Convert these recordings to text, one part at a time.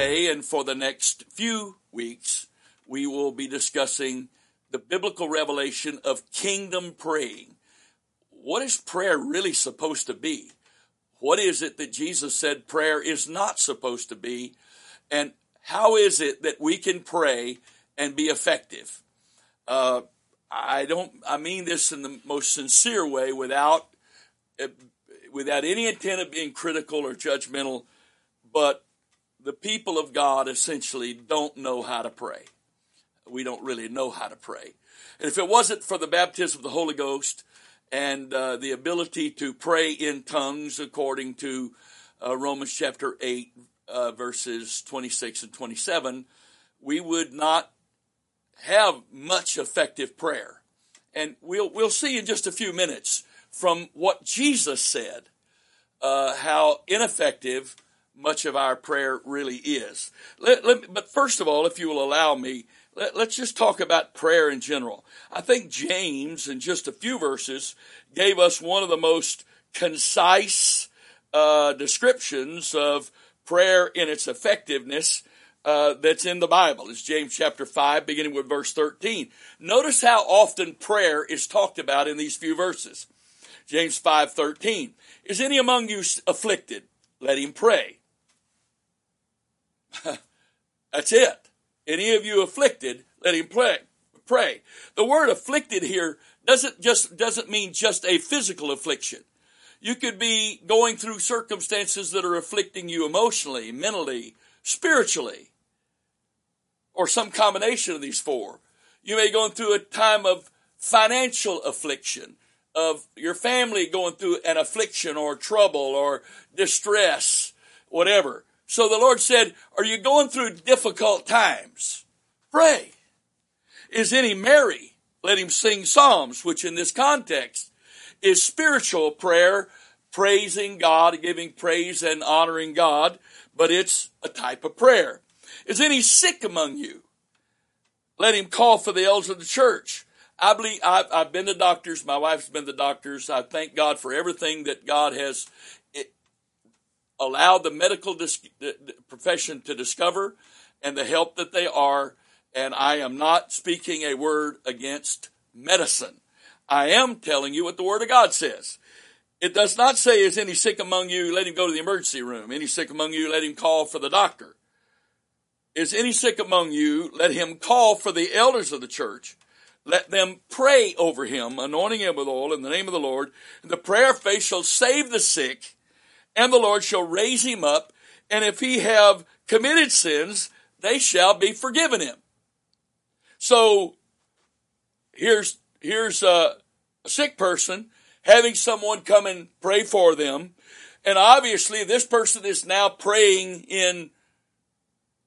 Today and for the next few weeks, we will be discussing the biblical revelation of kingdom praying. What is prayer really supposed to be? What is it that Jesus said prayer is not supposed to be? And how is it that we can pray and be effective? I mean this in the most sincere way, without any intent of being critical or judgmental, but the people of God essentially don't know how to pray. We don't really know how to pray. And if it wasn't for the baptism of the Holy Ghost and the ability to pray in tongues, according to Romans chapter 8, verses 26 and 27, we would not have much effective prayer. And we'll see in just a few minutes from what Jesus said, how ineffective much of our prayer really is. But first of all, if you will allow me, let's just talk about prayer in general. I think James, in just a few verses, gave us one of the most concise descriptions of prayer in its effectiveness that's in the Bible. It's James chapter 5, beginning with verse 13. Notice how often prayer is talked about in these few verses. James 5:13. Is any among you afflicted? Let him pray. That's it. Any of you afflicted, let him pray. The word afflicted here doesn't mean just a physical affliction. You could be going through circumstances that are afflicting you emotionally, mentally, spiritually, or some combination of these four. You may be going through a time of financial affliction, of your family going through an affliction or trouble or distress, whatever. So the Lord said, are you going through difficult times? Pray. Is any merry? Let him sing psalms, which in this context is spiritual prayer, praising God, giving praise and honoring God, but it's a type of prayer. Is any sick among you? Let him call for the elders of the church. I believe I've been to doctors. My wife's been to doctors. I thank God for everything that God has allowed the medical profession to discover and the help that they are. And I am not speaking a word against medicine. I am telling you what the Word of God says. It does not say, is any sick among you? Let him go to the emergency room. Any sick among you? Let him call for the doctor. Is any sick among you? Let him call for the elders of the church. Let them pray over him, anointing him with oil in the name of the Lord. And the prayer of faith shall save the sick, and the Lord shall raise him up. And if he have committed sins, they shall be forgiven him. So here's a sick person having someone come and pray for them. And obviously this person is now praying in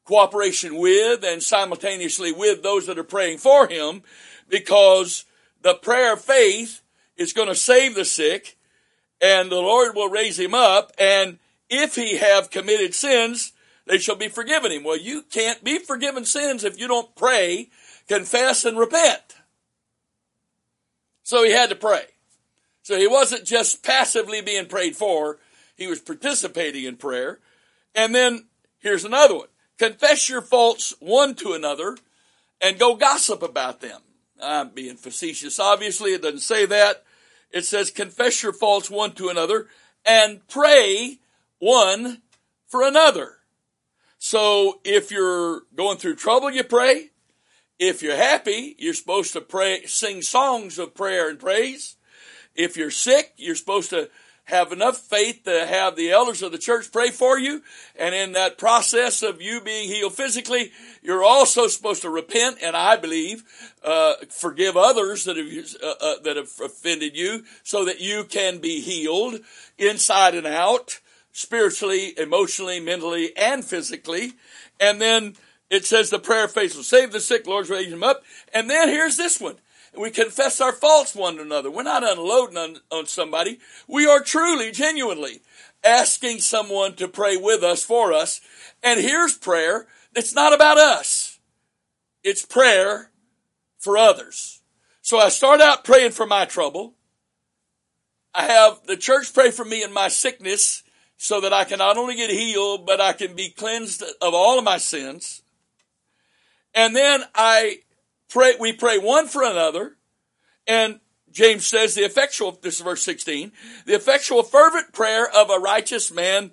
cooperation with and simultaneously with those that are praying for him, because the prayer of faith is going to save the sick, and the Lord will raise him up, and if he have committed sins, they shall be forgiven him. Well, you can't be forgiven sins if you don't pray, confess, and repent. So he had to pray. So he wasn't just passively being prayed for, he was participating in prayer. And then here's another one. Confess your faults one to another and go gossip about them. I'm being facetious. Obviously, it doesn't say that. It says, confess your faults one to another and pray one for another. So if you're going through trouble, you pray. If you're happy, you're supposed to pray, sing songs of prayer and praise. If you're sick, you're supposed to have enough faith to have the elders of the church pray for you. And in that process of you being healed physically, you're also supposed to repent and, I believe, forgive others that have offended you, so that you can be healed inside and out, spiritually, emotionally, mentally, and physically. And then it says the prayer of faith will save the sick, Lord's raise him up. And then here's this one. We confess our faults one to another. We're not unloading on somebody. We are truly, genuinely asking someone to pray with us, for us. And here's prayer that's not about us. It's prayer for others. So I start out praying for my trouble. I have the church pray for me in my sickness so that I can not only get healed, but I can be cleansed of all of my sins. And then we pray one for another. And James says this is verse 16, the effectual fervent prayer of a righteous man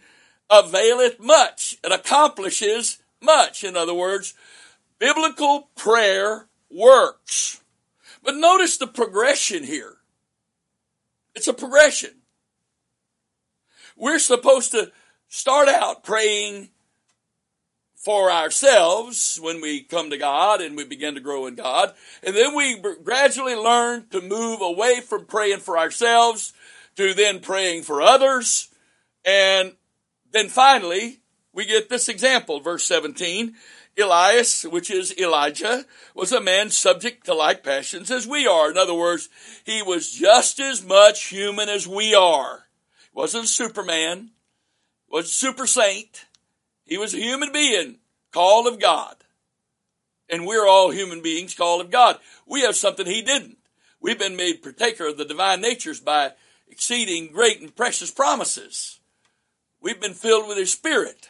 availeth much. It accomplishes much. In other words, biblical prayer works. But notice the progression here. It's a progression. We're supposed to start out praying for ourselves when we come to God and we begin to grow in God. And then we gradually learn to move away from praying for ourselves to then praying for others. And then finally, we get this example, verse 17. Elias, which is Elijah, was a man subject to like passions as we are. In other words, he was just as much human as we are. Wasn't Superman, wasn't super saint. He was a human being called of God. And we're all human beings called of God. We have something he didn't. We've been made partaker of the divine natures by exceeding great and precious promises. We've been filled with his spirit.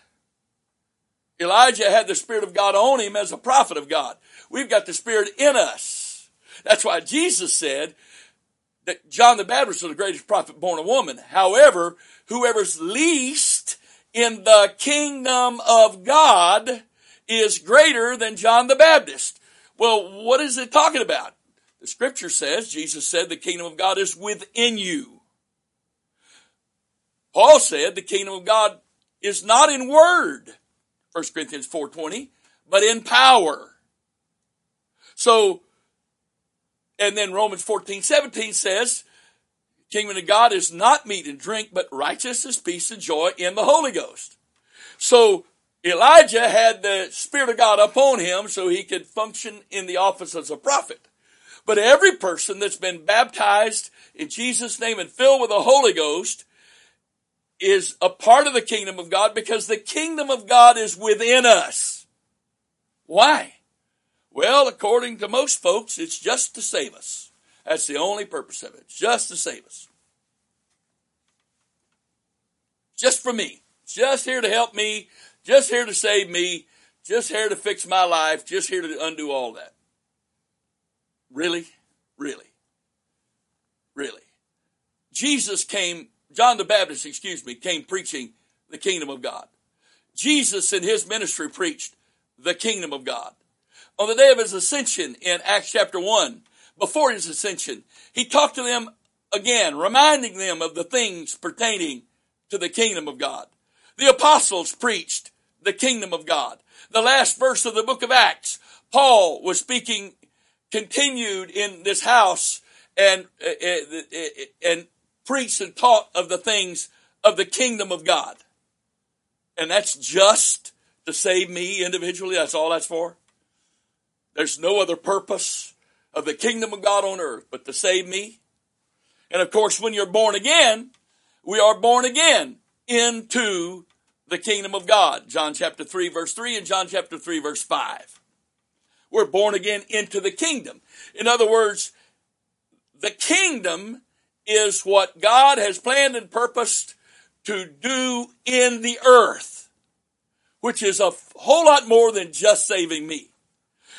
Elijah had the spirit of God on him as a prophet of God. We've got the spirit in us. That's why Jesus said that John the Baptist was the greatest prophet born of woman. However, whoever's least in the kingdom of God is greater than John the Baptist. Well, what is it talking about? The scripture says, Jesus said, the kingdom of God is within you. Paul said the kingdom of God is not in word, 1 Corinthians 4:20, but in power. So, and then Romans 14:17 says, kingdom of God is not meat and drink, but righteousness, peace, and joy in the Holy Ghost. So Elijah had the Spirit of God upon him so he could function in the office as a prophet. But every person that's been baptized in Jesus' name and filled with the Holy Ghost is a part of the kingdom of God because the kingdom of God is within us. Why? Well, according to most folks, it's just to save us. That's the only purpose of it, just to save us. Just for me. Just here to help me. Just here to save me. Just here to fix my life. Just here to undo all that. Really? Really? Really? John the Baptist came preaching the kingdom of God. Jesus in his ministry preached the kingdom of God. On the day of his ascension in Acts chapter 1, before his ascension, he talked to them again, reminding them of the things pertaining to the kingdom of God. The apostles preached the kingdom of God. The last verse of the book of Acts, Paul was speaking, continued in this house and preached and taught of the things of the kingdom of God. And that's just to save me individually. That's all that's for. There's no other purpose of the kingdom of God on earth, but to save me. And of course, when you're born again, we are born again into the kingdom of God. John chapter 3, verse 3 and John chapter 3, verse 5. We're born again into the kingdom. In other words, the kingdom is what God has planned and purposed to do in the earth, which is a whole lot more than just saving me.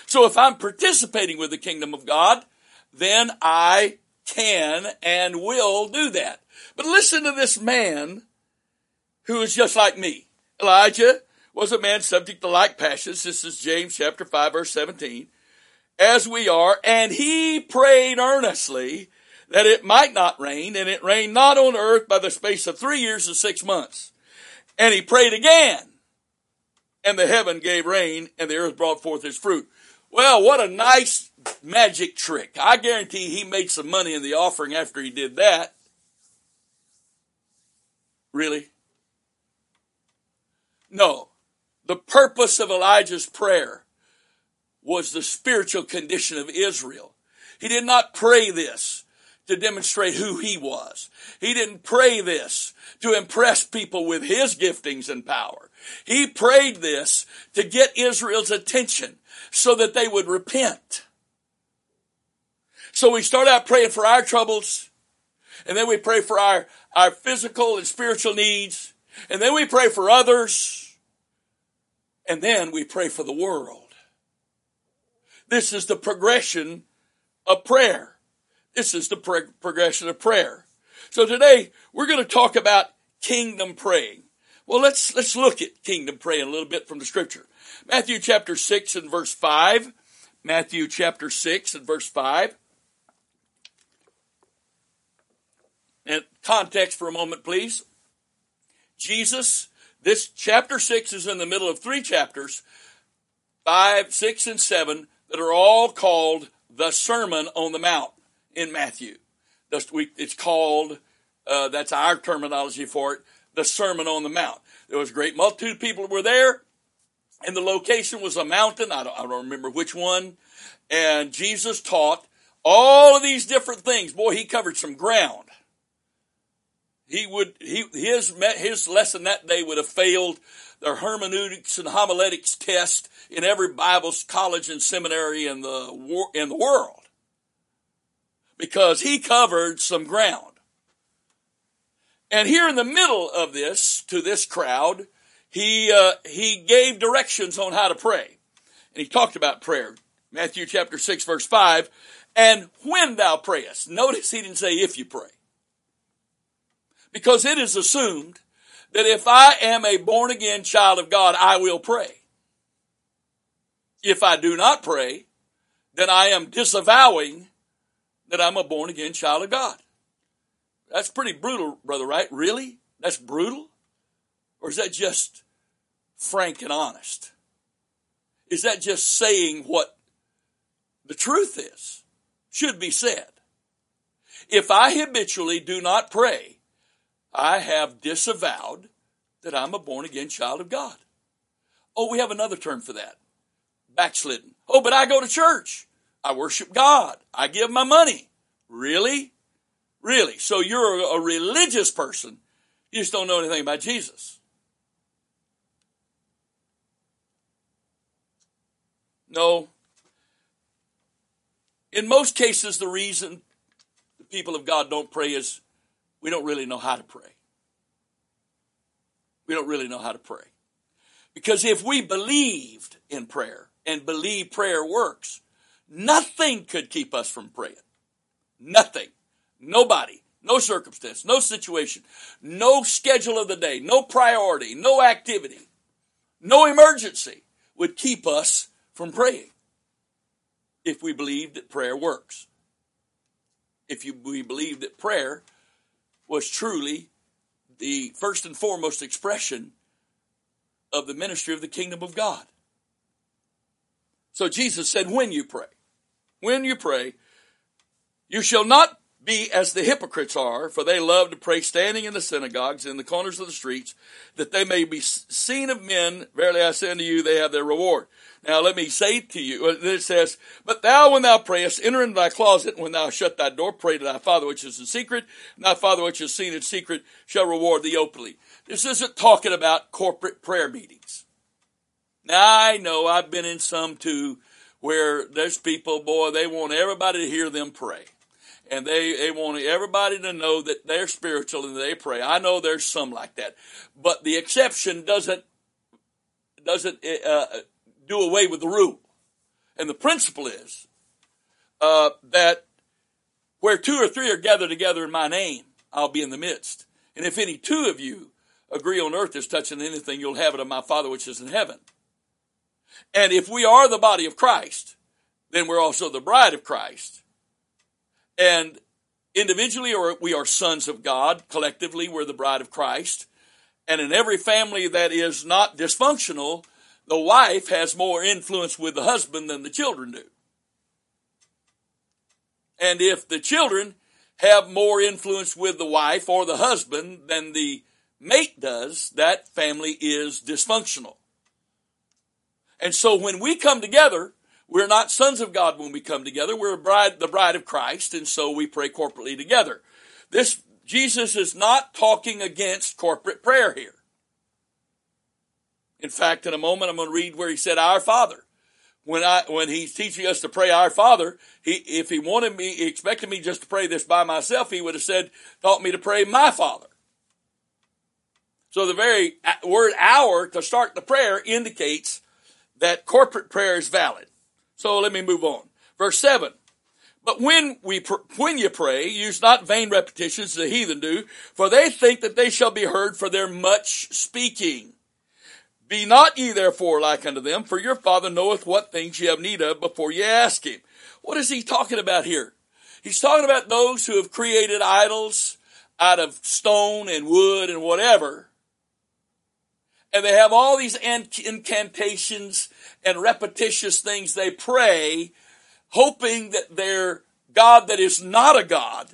So if I'm participating with the kingdom of God, then I can and will do that. But listen to this man who is just like me. Elijah was a man subject to like passions. This is James chapter 5, verse 17. As we are, and he prayed earnestly that it might not rain, and it rained not on earth by the space of 3 years and 6 months. And he prayed again, and the heaven gave rain, and the earth brought forth its fruit. Well, what a nice magic trick. I guarantee he made some money in the offering after he did that. Really? No. The purpose of Elijah's prayer was the spiritual condition of Israel. He did not pray this to demonstrate who he was. He didn't pray this to impress people with his giftings and power. He prayed this to get Israel's attention so that they would repent. So we start out praying for our troubles, and then we pray for our physical and spiritual needs, And then we pray for others. And then we pray for the world. This is the progression of prayer. This is the progression of prayer. So today, we're going to talk about kingdom praying. Well, let's look at kingdom praying a little bit from the scripture. Matthew chapter 6 and verse 5. Matthew chapter 6 and verse 5. And context for a moment, please. Jesus, this chapter 6 is in the middle of three chapters, 5, 6, and 7, that are all called the Sermon on the Mount in Matthew. It's called, that's our terminology for it, the Sermon on the Mount. There was a great multitude of people who were there, and the location was a mountain. I don't remember which one. And Jesus taught all of these different things. Boy, he covered some ground. His lesson that day would have failed their hermeneutics and homiletics test in every Bible college and seminary in the world, because he covered some ground. And here in the middle of this, to this crowd, he gave directions on how to pray, and he talked about prayer. Matthew chapter 6 verse 5, and when thou prayest, notice he didn't say if you pray. Because it is assumed that if I am a born-again child of God, I will pray. If I do not pray, then I am disavowing that I'm a born-again child of God. That's pretty brutal, brother, right? Really? That's brutal? Or is that just frank and honest? Is that just saying what the truth is, should be said? If I habitually do not pray, I have disavowed that I'm a born-again child of God. Oh, we have another term for that. Backslidden. Oh, but I go to church. I worship God. I give my money. Really? Really? So you're a religious person. You just don't know anything about Jesus. No. In most cases, the reason the people of God don't pray is we don't really know how to pray. We don't really know how to pray. Because if we believed in prayer and believe prayer works, nothing could keep us from praying. Nothing. Nobody. No circumstance. No situation. No schedule of the day. No priority. No activity. No emergency would keep us from praying if we believed that prayer works. We believed that prayer was truly the first and foremost expression of the ministry of the kingdom of God. So Jesus said, when you pray, you shall not be as the hypocrites are, for they love to pray standing in the synagogues, in the corners of the streets, that they may be seen of men. Verily I say unto you, they have their reward. Now let me say to you, it says, but thou, when thou prayest, enter into thy closet, and when thou shut thy door, pray to thy Father which is in secret, and thy Father which is seen in secret shall reward thee openly. This isn't talking about corporate prayer meetings. Now I know I've been in some too, where there's people, boy, they want everybody to hear them pray. And they want everybody to know that they're spiritual and they pray. I know there's some like that. But the exception doesn't do away with the rule. And the principle is that where two or three are gathered together in my name, I'll be in the midst. And if any two of you agree on earth as touching anything, you'll have it of my Father which is in heaven. And if we are the body of Christ, then we're also the bride of Christ. And individually, we are sons of God. Collectively, we're the bride of Christ. And in every family that is not dysfunctional, the wife has more influence with the husband than the children do. And if the children have more influence with the wife or the husband than the mate does, that family is dysfunctional. And so when we come together, we're not sons of God when we come together. We're the bride of Christ, and so we pray corporately together. Jesus is not talking against corporate prayer here. In fact, in a moment, I'm going to read where he said, Our Father. When he's teaching us to pray Our Father, he expected me just to pray this by myself, he would have taught me to pray my Father. So the very word hour to start the prayer indicates that corporate prayer is valid. So let me move on. Verse 7. But when you pray, use not vain repetitions as the heathen do, for they think that they shall be heard for their much speaking. Be not ye therefore like unto them, for your Father knoweth what things ye have need of before ye ask him. What is he talking about here? He's talking about those who have created idols out of stone and wood and whatever. And they have all these incantations and repetitious things they pray, hoping that their God that is not a God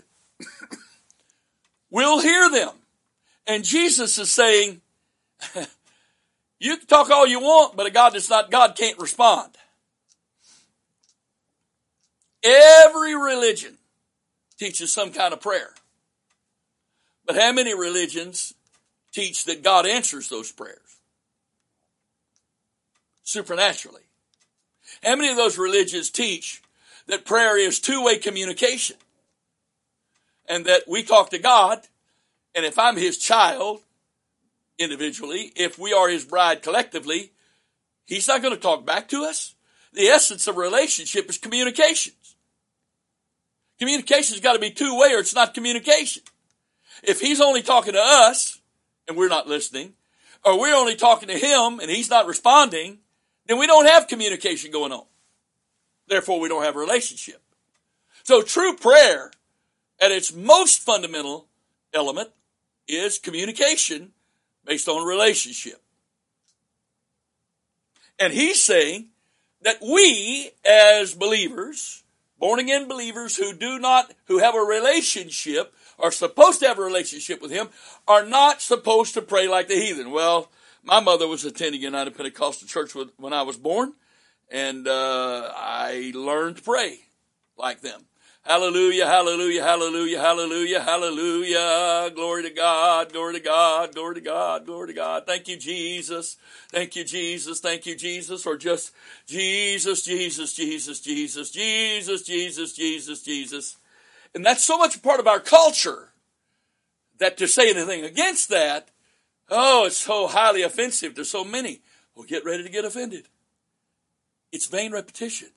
will hear them. And Jesus is saying, you can talk all you want, but a God that's not God can't respond. Every religion teaches some kind of prayer. But how many religions teach that God answers those prayers? Supernaturally. How many of those religions teach that prayer is two-way communication? And that we talk to God, and if I'm his child individually, if we are his bride collectively, he's not going to talk back to us. The essence of relationship is communications. Communication's got to be two-way or it's not communication. If he's only talking to us, and we're not listening, or we're only talking to him and he's not responding, then we don't have communication going on. Therefore, we don't have a relationship. So true prayer, at its most fundamental element, is communication based on relationship. And he's saying that we, as believers, born-again believers who have a relationship, are supposed to have a relationship with him, are not supposed to pray like the heathen. Well, my mother was attending United Pentecostal Church when I was born, and I learned to pray like them. Hallelujah, hallelujah, hallelujah, hallelujah, hallelujah. Glory to God, glory to God, glory to God, glory to God. Thank you, Jesus. Thank you, Jesus. Thank you, Jesus. Or just Jesus, Jesus, Jesus, Jesus, Jesus, Jesus, Jesus, Jesus. And that's so much a part of our culture that to say anything against that, it's so highly offensive to so many. Well, get ready to get offended. It's vain repetition.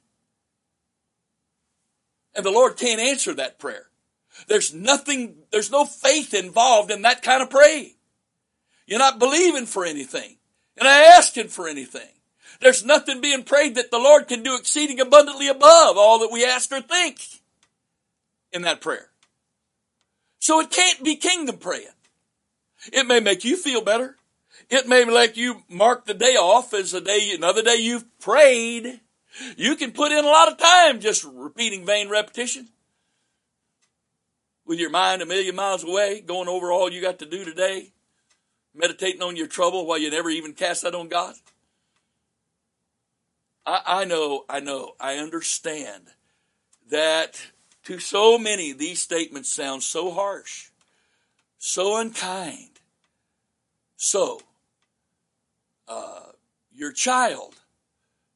And the Lord can't answer that prayer. There's no faith involved in that kind of praying. You're not believing for anything. You're not asking for anything. There's nothing being prayed that the Lord can do exceeding abundantly above all that we ask or think in that prayer. So it can't be kingdom praying. It may make you feel better. It may let you mark the day off as another day you've prayed. You can put in a lot of time just repeating vain repetition with your mind a million miles away, going over all you got to do today, meditating on your trouble while you never even cast that on God. I know, I understand that to so many, these statements sound so harsh, so unkind. So, your child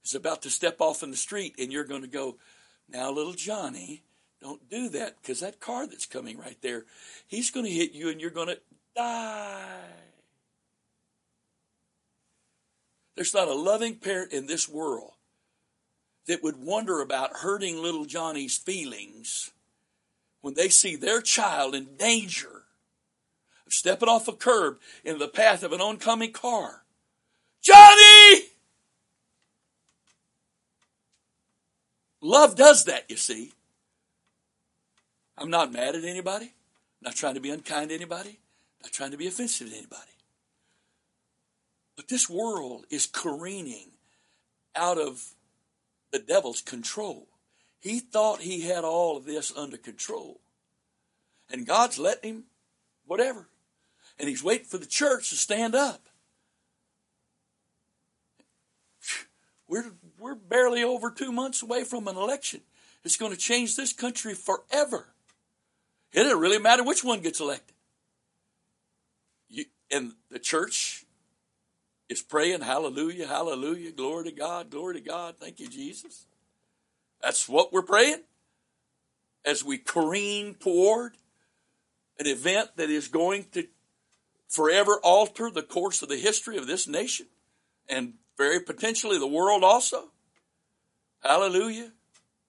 is about to step off in the street and you're going to go, now little Johnny, don't do that because that car that's coming right there, he's going to hit you and you're going to die. There's not a loving parent in this world that would wonder about hurting little Johnny's feelings when they see their child in danger of stepping off a curb in the path of an oncoming car. Johnny! Love does that, you see. I'm not mad at anybody. I'm not trying to be unkind to anybody. I'm not trying to be offensive to anybody. But this world is careening out of the devil's control. He thought he had all of this under control. And God's letting him whatever. And he's waiting for the church to stand up. We're barely over 2 months away from an election. It's going to change this country forever. It doesn't really matter which one gets elected. And the church is praying, hallelujah, hallelujah, glory to God, thank you, Jesus. That's what we're praying as we careen toward an event that is going to forever alter the course of the history of this nation and very potentially the world also. Hallelujah.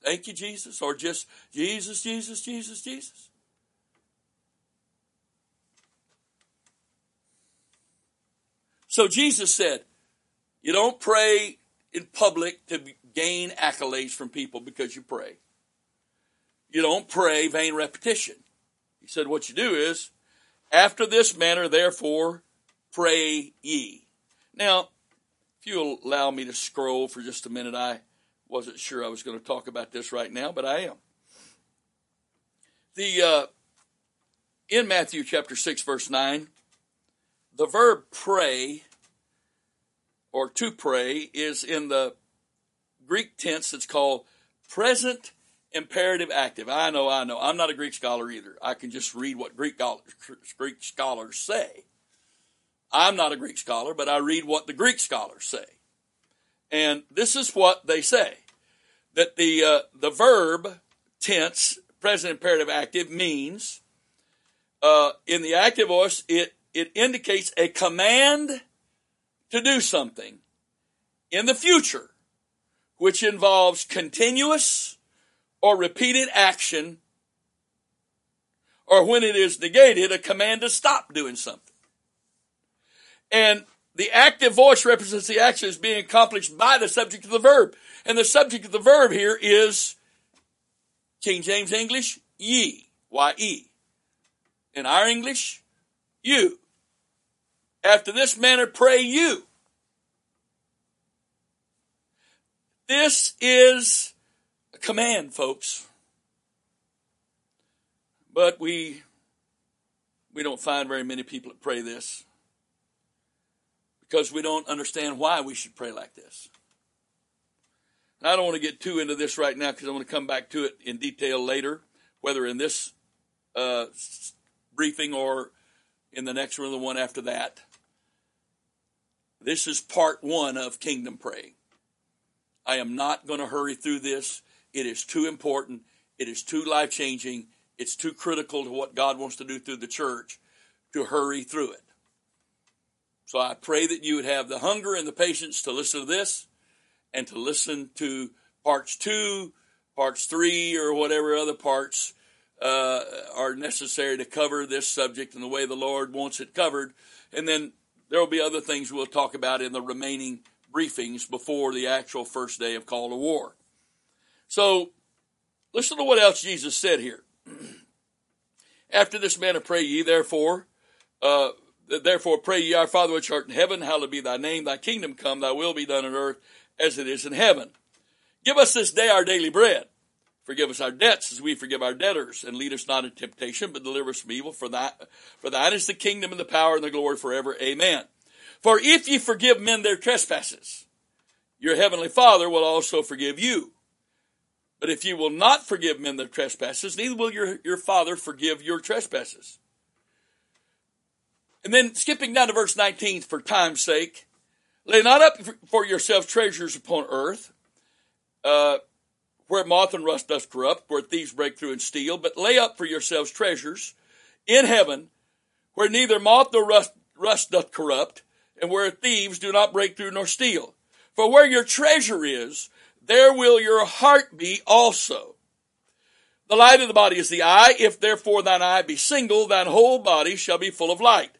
Thank you, Jesus. Or just Jesus, Jesus, Jesus, Jesus. So Jesus said, you don't pray in public to gain accolades from people because you pray. You don't pray vain repetition. He said, what you do is, after this manner, therefore, pray ye. Now, if you'll allow me to scroll for just a minute, I wasn't sure I was going to talk about this right now, but I am. In Matthew chapter 6, verse 9, the verb pray or to pray is in the Greek tense that's called present imperative active. I know. I'm not a Greek scholar either. I can just read what Greek scholars say. I'm not a Greek scholar, but I read what the Greek scholars say. And this is what they say, that the verb tense, present imperative active, means in the active voice, it indicates a command to do something in the future, which involves continuous or repeated action, or when it is negated, a command to stop doing something. And the active voice represents the action as being accomplished by the subject of the verb. And the subject of the verb here is King James English, ye, Y-E. In our English, you. After this manner, pray you. This is a command, folks. But we don't find very many people that pray this, because we don't understand why we should pray like this. And I don't want to get too into this right now, because I want to come back to it in detail later, whether in this briefing or in the next one or the one after that. This is part one of kingdom praying. I am not going to hurry through this. It is too important. It is too life-changing. It's too critical to what God wants to do through the church to hurry through it. So I pray that you would have the hunger and the patience to listen to this and to listen to parts 2, parts 3, or whatever other parts are necessary to cover this subject in the way the Lord wants it covered. And then there will be other things we'll talk about in the remaining briefings before the actual first day of call to war. So listen to what else Jesus said here. After this manner pray ye, therefore pray ye, our Father which art in heaven, hallowed be thy name, thy kingdom come, thy will be done on earth as it is in heaven. Give us this day our daily bread. Forgive us our debts as we forgive our debtors, and lead us not into temptation, but deliver us from evil. For thine is the kingdom and the power and the glory forever. Amen. For if ye forgive men their trespasses, your heavenly Father will also forgive you. But if ye will not forgive men their trespasses, neither will your Father forgive your trespasses. And then skipping down to verse 19 for time's sake, lay not up for yourselves treasures upon earth, where moth and rust doth corrupt, where thieves break through and steal, but lay up for yourselves treasures in heaven, where neither moth nor rust doth corrupt, and where thieves do not break through nor steal. For where your treasure is, there will your heart be also. The light of the body is the eye. If therefore thine eye be single, thine whole body shall be full of light.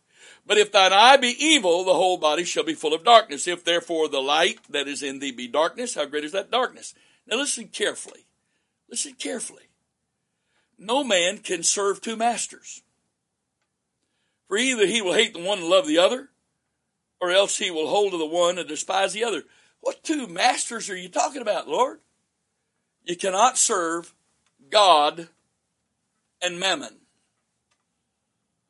But if thine eye be evil, the whole body shall be full of darkness. If therefore the light that is in thee be darkness, how great is that darkness? Now listen carefully. Listen carefully. No man can serve two masters. For either he will hate the one and love the other, or else he will hold to the one and despise the other. What two masters are you talking about, Lord? You cannot serve God and mammon.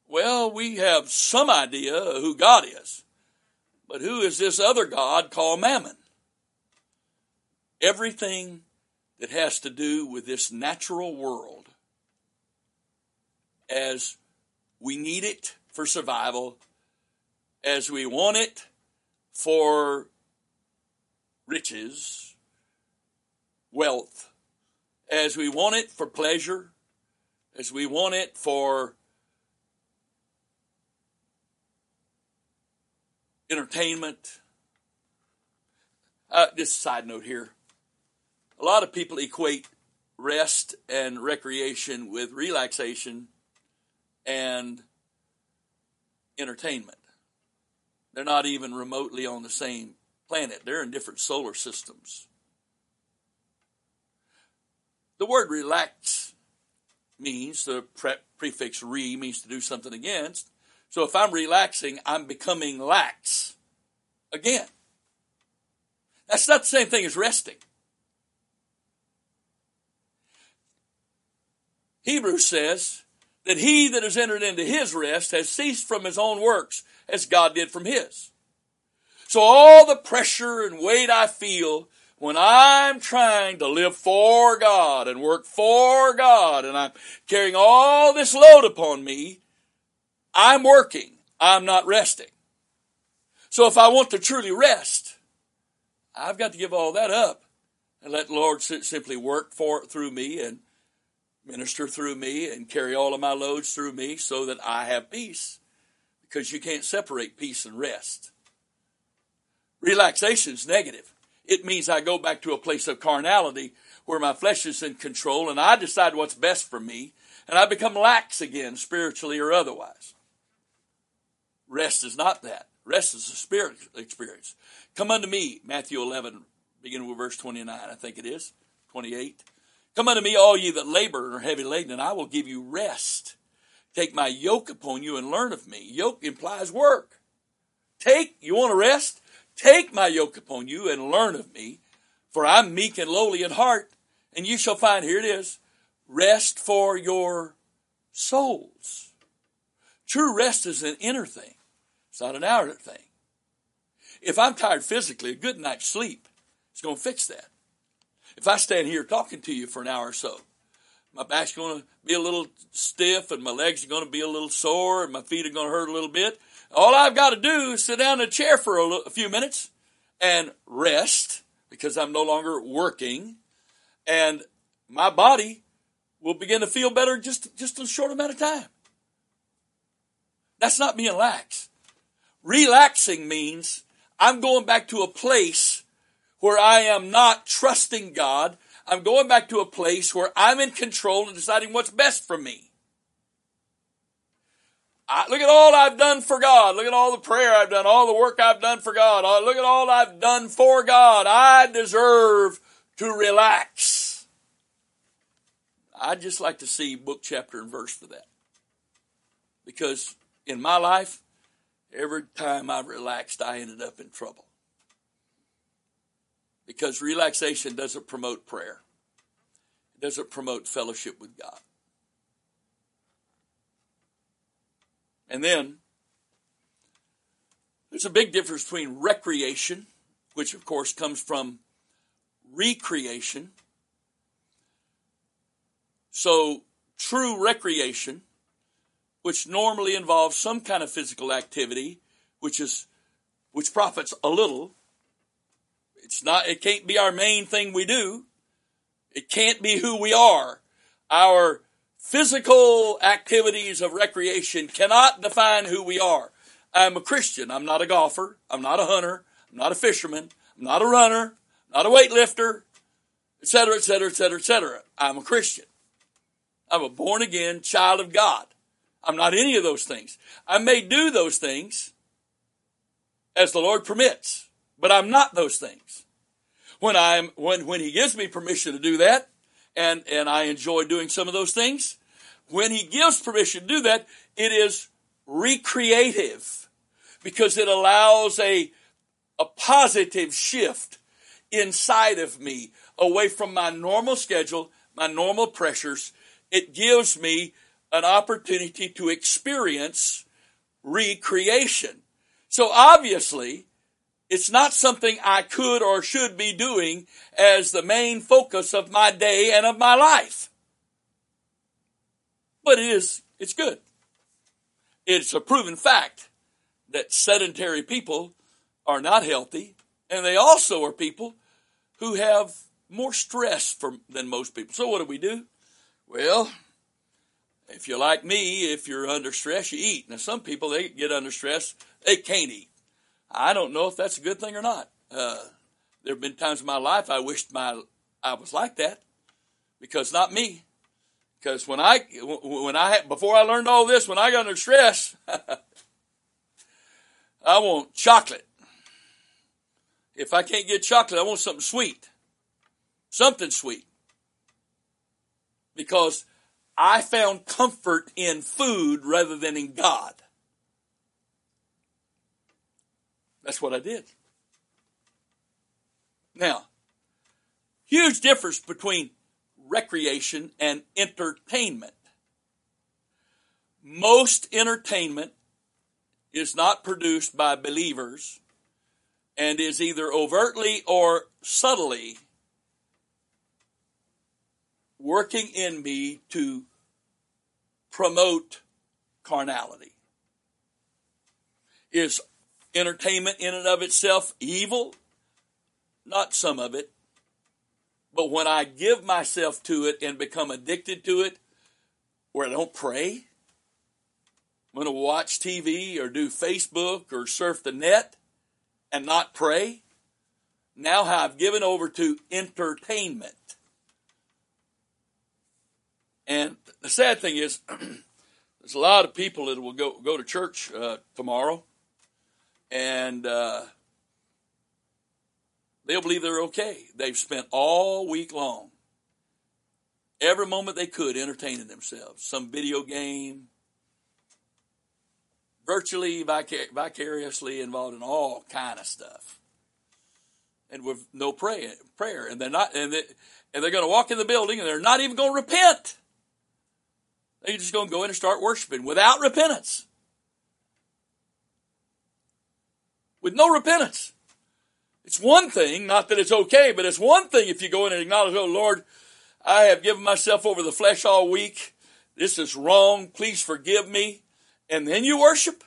Well, we have some idea of who God is, but who is this other God called Mammon? Everything that has to do with this natural world as we need it for survival, as we want it for riches, wealth, as we want it for pleasure, as we want it for entertainment. Just a side note here. A lot of people equate rest and recreation with relaxation and entertainment. They're not even remotely on the same planet. They're in different solar systems. The word relax means, the prefix re means to do something against. So if I'm relaxing, I'm becoming lax again. That's not the same thing as resting. Hebrews says that he that has entered into his rest has ceased from his own works as God did from his. So all the pressure and weight I feel when I'm trying to live for God and work for God and I'm carrying all this load upon me, I'm working. I'm not resting. So if I want to truly rest, I've got to give all that up and let the Lord simply work through me and minister through me and carry all of my loads through me so that I have peace, because you can't separate peace and rest. Relaxation is negative. It means I go back to a place of carnality where my flesh is in control and I decide what's best for me and I become lax again spiritually or otherwise. Rest is not that. Rest is a spiritual experience. Come unto me, Matthew 11, beginning with verse 29, I think it is, 28. Come unto me, all ye that labor and are heavy laden, and I will give you rest. Take my yoke upon you and learn of me. Yoke implies work. You want to rest? Take my yoke upon you and learn of me, for I'm meek and lowly in heart, and you shall find, here it is, rest for your souls. True rest is an inner thing. It's not an outer thing. If I'm tired physically, a good night's sleep is going to fix that. If I stand here talking to you for an hour or so, my back's going to be a little stiff and my legs are going to be a little sore and my feet are going to hurt a little bit. All I've got to do is sit down in a chair for a few minutes and rest, because I'm no longer working, and my body will begin to feel better just in a short amount of time. That's not being lax. Relaxing means I'm going back to a place where I am not trusting God. I'm going back to a place where I'm in control and deciding what's best for me. Look at all I've done for God. Look at all the prayer I've done, all the work I've done for God. Look at all I've done for God. I deserve to relax. I'd just like to see book, chapter, and verse for that. Because in my life, every time I've relaxed, I ended up in trouble. Because relaxation doesn't promote prayer. It doesn't promote fellowship with God. And then, there's a big difference between recreation, which of course comes from recreation. So, true recreation, which normally involves some kind of physical activity, which profits a little. It can't be our main thing we do. It can't be who we are. Our physical activities of recreation cannot define who we are. I'm a Christian. I'm not a golfer. I'm not a hunter. I'm not a fisherman. I'm not a runner. I'm not a weightlifter, etc., etc., etc., etc. I'm a Christian. I'm a born-again child of God. I'm not any of those things. I may do those things as the Lord permits, but I'm not those things. When He gives me permission to do that, and I enjoy doing some of those things, when He gives permission to do that, it is recreative, because it allows a positive shift inside of me, away from my normal schedule, my normal pressures. It gives me an opportunity to experience recreation. So obviously, it's not something I could or should be doing as the main focus of my day and of my life. But it's good. It's a proven fact that sedentary people are not healthy, and they also are people who have more stress than most people. So what do? Well, if you're like me, if you're under stress, you eat. Now some people, they get under stress, they can't eat. I don't know if that's a good thing or not. There have been times in my life I wished I was like that, because not me. Because before I learned all this, when I got under stress, I want chocolate. If I can't get chocolate, I want something sweet. Something sweet. Because I found comfort in food rather than in God. That's what I did. Now, huge difference between recreation and entertainment. Most entertainment is not produced by believers and is either overtly or subtly working in me to promote carnality. Is entertainment in and of itself evil? Not some of it. But when I give myself to it and become addicted to it, where I don't pray, I'm going to watch TV or do Facebook or surf the net and not pray. Now I've given over to entertainment. And the sad thing is, there's a lot of people that will go to church tomorrow, and they'll believe they're okay. They've spent all week long, every moment they could, entertaining themselves. Some video game, virtually, vicariously involved in all kind of stuff. And with no prayer. And they're going to walk in the building, and they're not even going to repent. They're just going to go in and start worshiping without repentance. With no repentance. It's one thing, not that it's okay, but it's one thing if you go in and acknowledge, oh, Lord, I have given myself over to the flesh all week. This is wrong. Please forgive me. And then you worship.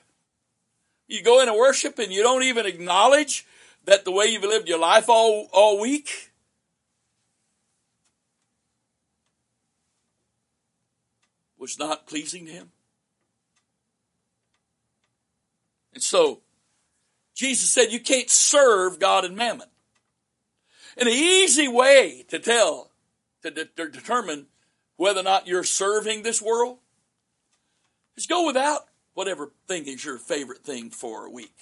You go in and worship, and you don't even acknowledge that the way you've lived your life all week. Was not pleasing to him. And so, Jesus said you can't serve God and mammon. And the easy way to determine whether or not you're serving this world is go without whatever thing is your favorite thing for a week,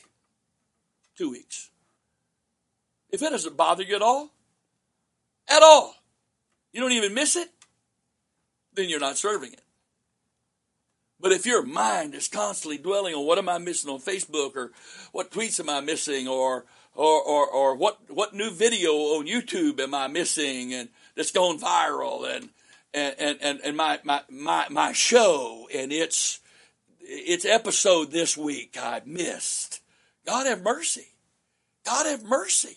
2 weeks. If it doesn't bother you at all, you don't even miss it, then you're not serving it. But if your mind is constantly dwelling on what am I missing on Facebook, or what tweets am I missing, or what new video on YouTube am I missing and that's going viral, and my show and its episode this week I missed. God have mercy. God have mercy.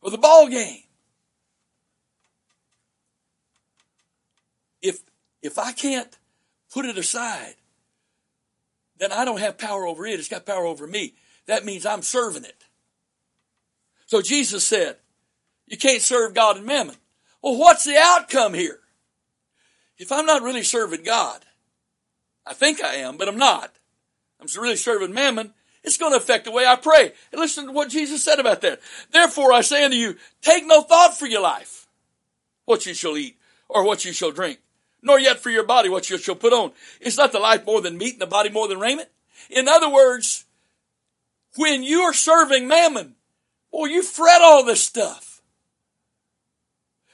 Or the ball game. If I can't put it aside, then I don't have power over it. It's got power over me. That means I'm serving it. So Jesus said, you can't serve God and mammon. Well, what's the outcome here? If I'm not really serving God, I think I am, but I'm not. I'm really serving mammon. It's going to affect the way I pray. And listen to what Jesus said about that. Therefore, I say unto you, take no thought for your life, what you shall eat or what you shall drink, nor yet for your body what you shall put on. Is not the life more than meat and the body more than raiment? In other words, when you're serving mammon, boy, you fret all this stuff.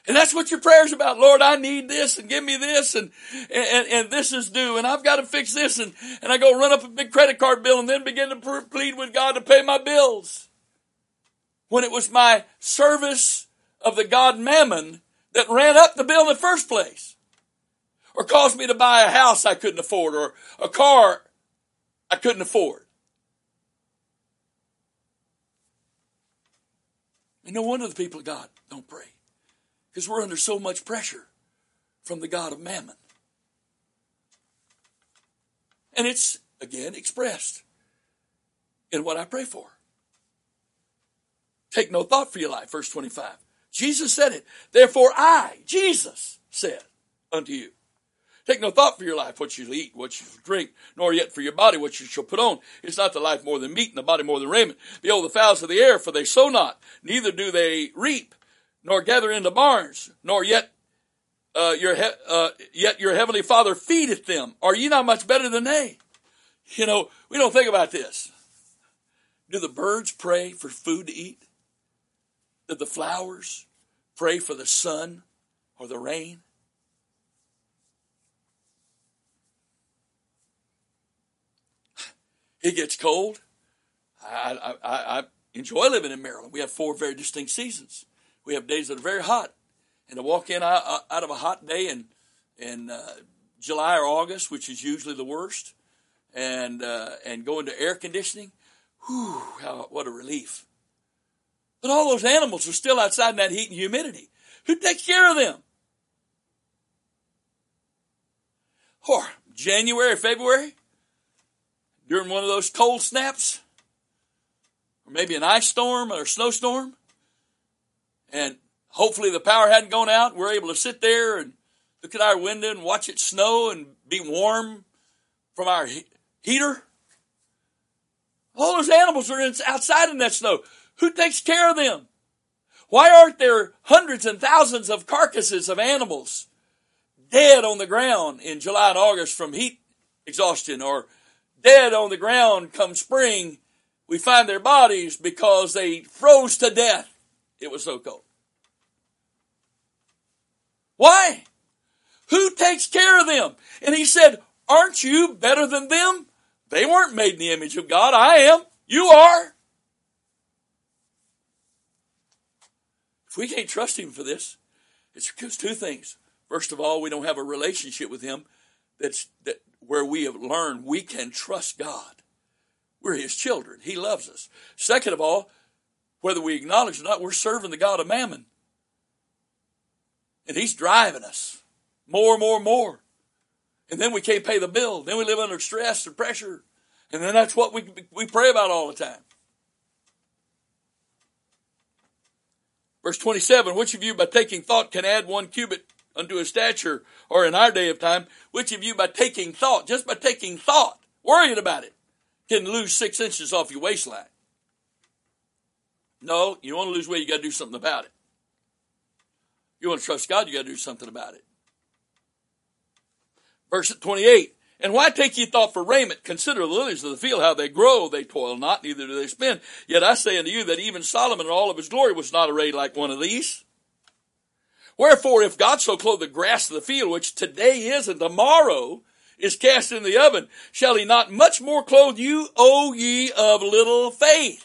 And that's what your prayer's about. Lord, I need this, and give me this, and this is due, and I've got to fix this, and I go run up a big credit card bill and then begin to plead with God to pay my bills. When it was my service of the God mammon that ran up the bill in the first place. Or caused me to buy a house I couldn't afford, or a car I couldn't afford. And no wonder the people of God don't pray. Because we're under so much pressure from the God of mammon. And it's, again, expressed in what I pray for. Take no thought for your life, verse 25. Jesus said it. Therefore I, Jesus, said unto you, Take no thought for your life, what you shall eat, what you shall drink, nor yet for your body, what you shall put on. Is not the life more than meat, and the body more than raiment? Behold, the fowls of the air, for they sow not, neither do they reap, nor gather into barns, nor yet your heavenly Father feedeth them. Are ye not much better than they? You know, we don't think about this. Do the birds pray for food to eat? Do the flowers pray for the sun or the rain? It gets cold. I enjoy living in Maryland. We have four very distinct seasons. We have days that are very hot. And to walk in out of a hot day in July or August, which is usually the worst, and go into air conditioning, whew, what a relief. But all those animals are still outside in that heat and humidity. Who takes care of them? Or January, February, during one of those cold snaps, or maybe an ice storm or a snowstorm, and hopefully the power hadn't gone out. We're able to sit there and look at our window and watch it snow and be warm from our heater. All those animals are outside in that snow. Who takes care of them? Why aren't there hundreds and thousands of carcasses of animals dead on the ground in July and August from heat exhaustion, or dead on the ground come spring? We find their bodies because they froze to death. It was so cold. Why? Who takes care of them? And he said, aren't you better than them? They weren't made in the image of God. I am. You are. If we can't trust him for this, it's because two things. First of all, we don't have a relationship with him that where we have learned we can trust God. We're his children. He loves us. Second of all, whether we acknowledge it or not, we're serving the God of mammon. And he's driving us more. And then we can't pay the bill. Then we live under stress and pressure. And then that's what we pray about all the time. Verse 27, which of you by taking thought can add 1 cubit unto his stature? Or in our day of time, which of you by taking thought, just by taking thought, worrying about it, can lose 6 inches off your waistline? No, you want to lose weight, you got to do something about it. You want to trust God, you got to do something about it. Verse 28, and why take ye thought for raiment? Consider the lilies of the field, how they grow. They toil not, neither do they spin. Yet I say unto you that even Solomon in all of his glory was not arrayed like one of these. Wherefore, if God so clothe the grass of the field, which today is and tomorrow is cast in the oven, shall he not much more clothe you, O ye of little faith?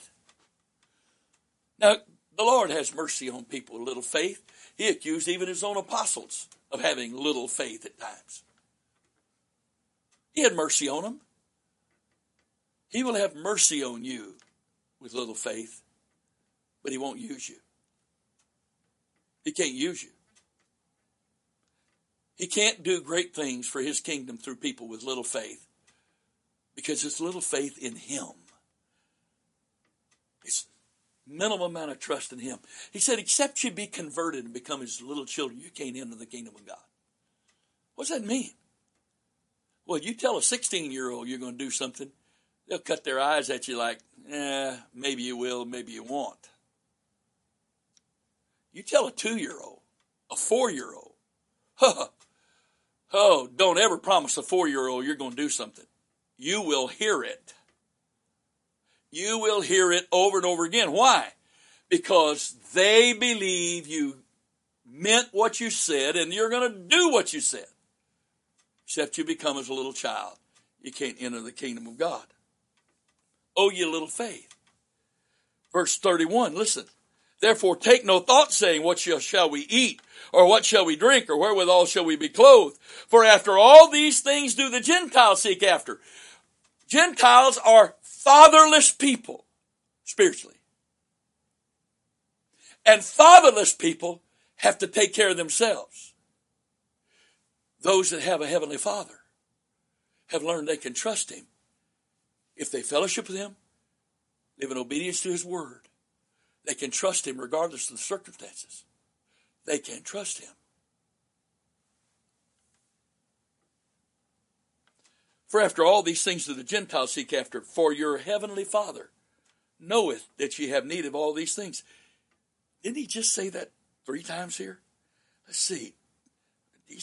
Now, the Lord has mercy on people with little faith. He accused even his own apostles of having little faith at times. He had mercy on them. He will have mercy on you with little faith, but he won't use you. He can't use you. He can't do great things for his kingdom through people with little faith, because it's little faith in him. It's minimal amount of trust in him. He said, except you be converted and become his little children, you can't enter the kingdom of God. What does that mean? Well, you tell a 16-year-old you're going to do something, they'll cut their eyes at you like, maybe you will, maybe you won't. You tell a 2-year-old, a 4-year-old, oh, don't ever promise a 4-year-old you're going to do something. You will hear it. You will hear it over and over again. Why? Because they believe you meant what you said and you're going to do what you said. Except you become as a little child, you can't enter the kingdom of God. Oh, ye little faith. Verse 31, listen. Therefore take no thought, saying, what shall we eat? Or what shall we drink? Or wherewithal shall we be clothed? For after all these things do the Gentiles seek after. Gentiles are fatherless people, spiritually. And fatherless people have to take care of themselves. Those that have a heavenly Father have learned they can trust him if they fellowship with him, live in obedience to his word. They can trust him regardless of the circumstances. They can trust him. For after all these things do the Gentiles seek after, for your heavenly Father knoweth that ye have need of all these things. Didn't he just say that 3 times here? Let's see.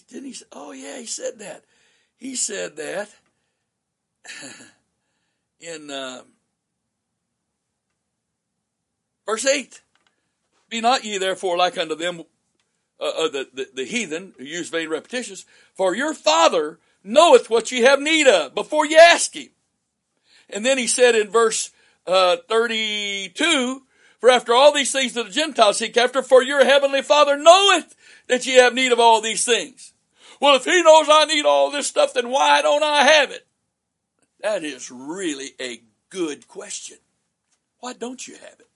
Didn't he? Oh, yeah, he said that. He said that in verse 8. Be not ye therefore like unto them, the heathen, who use vain repetitions, for your Father knoweth what ye have need of before ye ask him. And then he said in verse 32, for after all these things do the Gentiles seek after, for your heavenly Father knoweth that ye have need of all these things. Well, if he knows I need all this stuff, then why don't I have it? That is really a good question. Why don't you have it?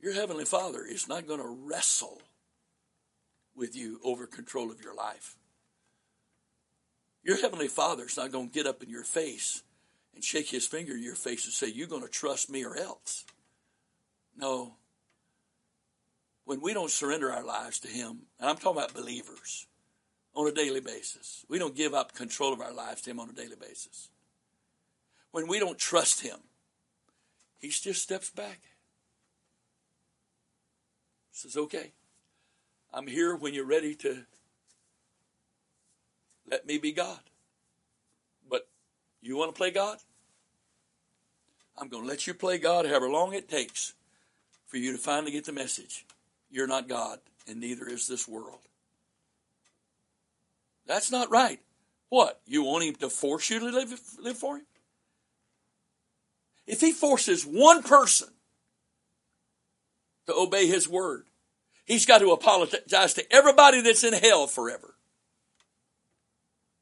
Your heavenly Father is not going to wrestle with you over control of your life. Your heavenly Father is not going to get up in your face and shake his finger in your face and say, you're going to trust me or else. No. When we don't surrender our lives to him, and I'm talking about believers, on a daily basis. We don't give up control of our lives to him on a daily basis. When we don't trust him, he just steps back. Says, okay, I'm here when you're ready to let me be God. But you want to play God? I'm going to let you play God however long it takes for you to finally get the message. You're not God, and neither is this world. That's not right. What? You want him to force you to live for him? If he forces one person to obey his word, he's got to apologize to everybody that's in hell forever.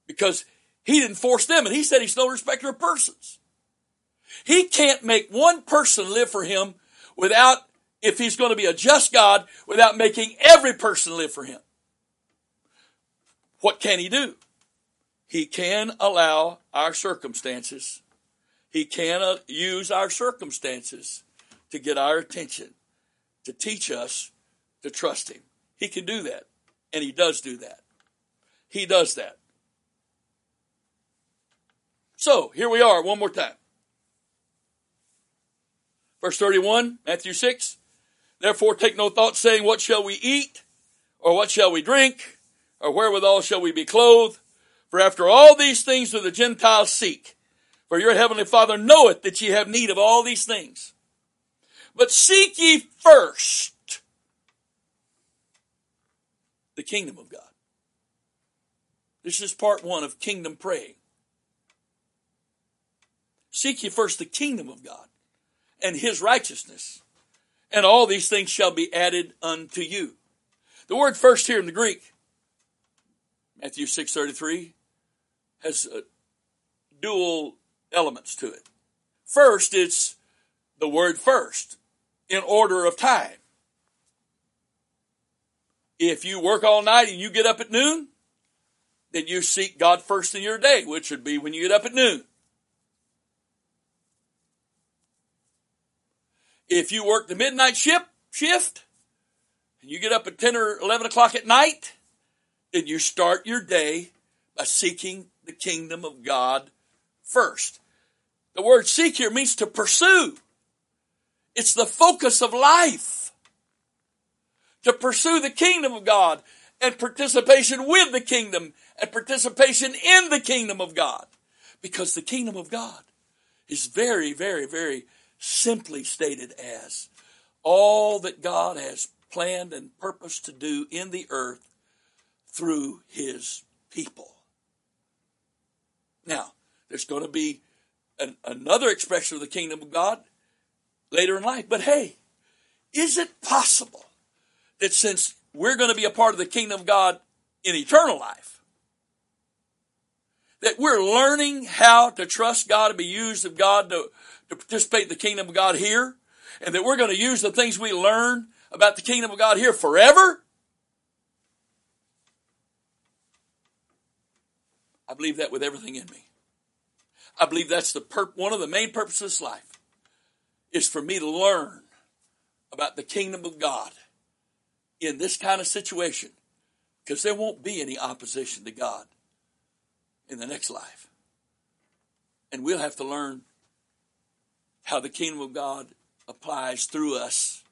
Because he didn't force them, and he said he's no respecter of persons. He can't make one person live for him without, if he's going to be a just God, without making every person live for him. What can he do? He can allow our circumstances. He can use our circumstances to get our attention, to teach us to trust him. He can do that. And he does do that. He does that. So, here we are one more time. Verse 31, Matthew 6. Therefore take no thought, saying, what shall we eat? Or what shall we drink? Or wherewithal shall we be clothed? For after all these things do the Gentiles seek. For your heavenly Father knoweth that ye have need of all these things. But seek ye first the kingdom of God. This is part 1 of kingdom praying. Seek ye first the kingdom of God and his righteousness, and all these things shall be added unto you. The word first here in the Greek, Matthew 6:33, has dual elements to it. First, it's the word first, in order of time. If you work all night and you get up at noon, then you seek God first in your day, which would be when you get up at noon. If you work the midnight shift, and you get up at 10 or 11 o'clock at night, then you start your day by seeking the kingdom of God first. The word seek here means to pursue. It's the focus of life to pursue the kingdom of God and participation with the kingdom and participation in the kingdom of God. Because the kingdom of God is very, very, very simply stated as all that God has planned and purposed to do in the earth through his people. Now, there's going to be another expression of the kingdom of God later in life. But hey, is it possible that since we're going to be a part of the kingdom of God in eternal life, that we're learning how to trust God and be used of God to participate in the kingdom of God here, and that we're going to use the things we learn about the kingdom of God here forever? I believe that with everything in me. I believe that's one of the main purposes of this life. Is for me to learn about the kingdom of God in this kind of situation, because there won't be any opposition to God in the next life. And we'll have to learn how the kingdom of God applies through us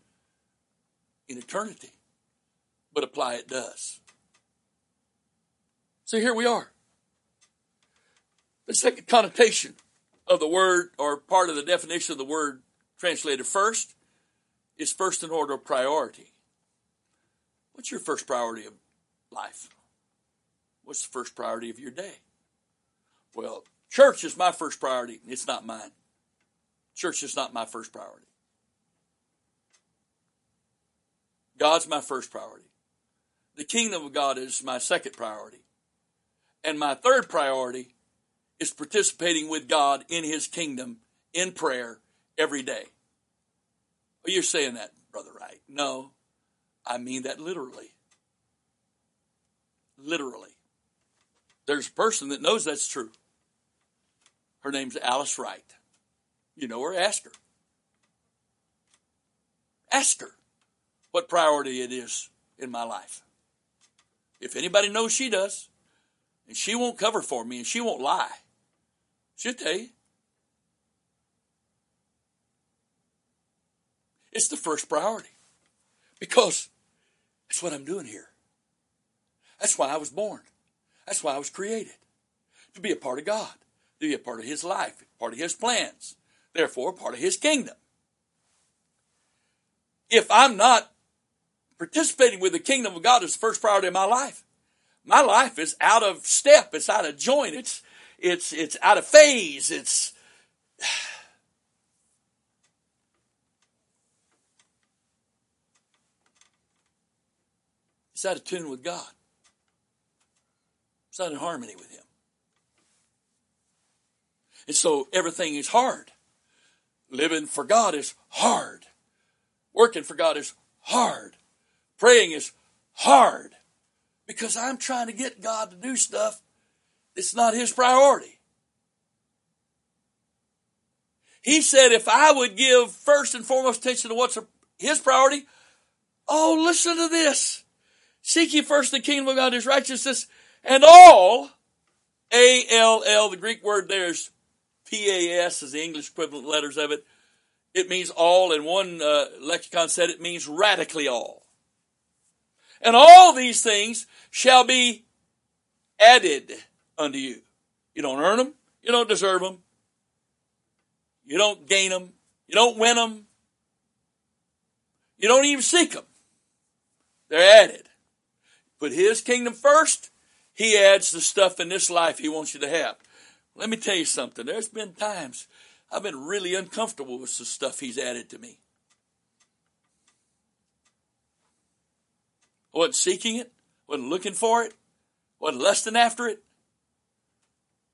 in eternity, but apply it does. So here we are. Let's take a connotation of the word, or part of the definition of the word translated first, is first in order of priority. What's your first priority of life? What's the first priority of your day? Well, church is my first priority. It's not mine. Church is not my first priority. God's my first priority. The kingdom of God is my second priority. And my third priority is participating with God in his kingdom in prayer every day. Well, you're saying that, Brother Wright. No, I mean that literally. Literally. There's a person that knows that's true. Her name's Alice Wright. You know her, ask her. Ask her what priority it is in my life. If anybody knows, she does. And she won't cover for me, and she won't lie. She'll tell you. It's the first priority. Because that's what I'm doing here. That's why I was born. That's why I was created. To be a part of God. To be a part of his life. Part of his plans. Therefore, part of his kingdom. If I'm not participating with the kingdom of God as the first priority of my life is out of step. It's out of joint. It's out of phase. It's out of tune with God. It's not in harmony with him. And so everything is hard. Living for God is hard. Working for God is hard. Praying is hard. Because I'm trying to get God to do stuff that's not his priority. He said if I would give first and foremost attention to what's his priority, oh, listen to this. Seek ye first the kingdom of God, his righteousness, and all, A-L-L, the Greek word there is P-A-S, is the English equivalent letters of it. It means all, and one lexicon said it means radically all. And all these things shall be added unto you. You don't earn them. You don't deserve them. You don't gain them. You don't win them. You don't even seek them. They're added. Put his kingdom first, he adds the stuff in this life he wants you to have. Let me tell you something. There's been times I've been really uncomfortable with the stuff he's added to me. I wasn't seeking it. Wasn't looking for it. Wasn't lusting after it.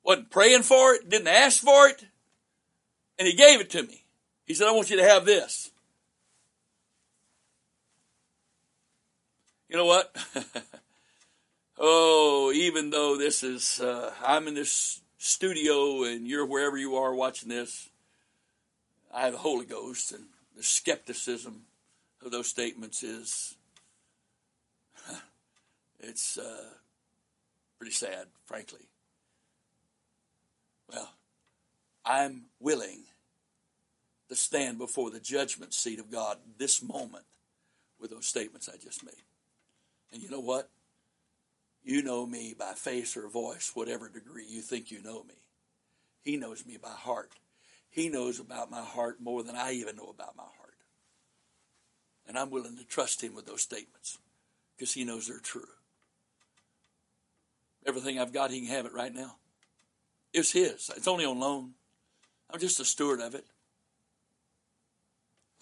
Wasn't praying for it. Didn't ask for it. And he gave it to me. He said, I want you to have this. You know what? Oh, even though this is, I'm in this studio and you're wherever you are watching this, I have the Holy Ghost, and the skepticism of those statements is, it's pretty sad, frankly. Well, I'm willing to stand before the judgment seat of God this moment with those statements I just made. And you know what? You know me by face or voice, whatever degree you think you know me. He knows me by heart. He knows about my heart more than I even know about my heart. And I'm willing to trust him with those statements because he knows they're true. Everything I've got, he can have it right now. It's his. It's only on loan. I'm just a steward of it.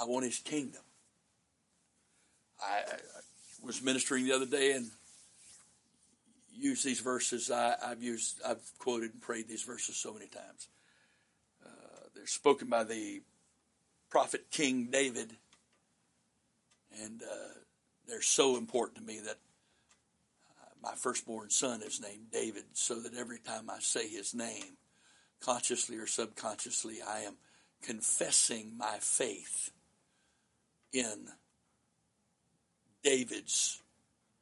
I want his kingdom. I was ministering the other day and used these verses. I've quoted and prayed these verses so many times. They're spoken by the prophet King David, and they're so important to me that my firstborn son is named David, so that every time I say his name, consciously or subconsciously, I am confessing my faith in David's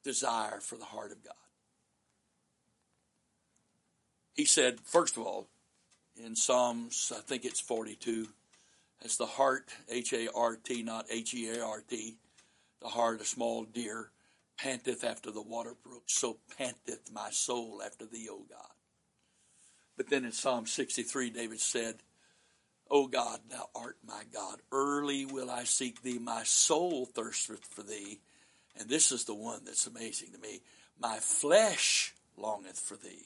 desire for the heart of God. He said, first of all, in Psalms, I think it's 42, it's the heart, H-A-R-T, not H-E-A-R-T, the heart, a small deer, panteth after the water brook, so panteth my soul after thee, O God. But then in Psalm 63, David said, O God, thou art my God. Early will I seek thee. My soul thirsteth for thee. And this is the one that's amazing to me. My flesh longeth for thee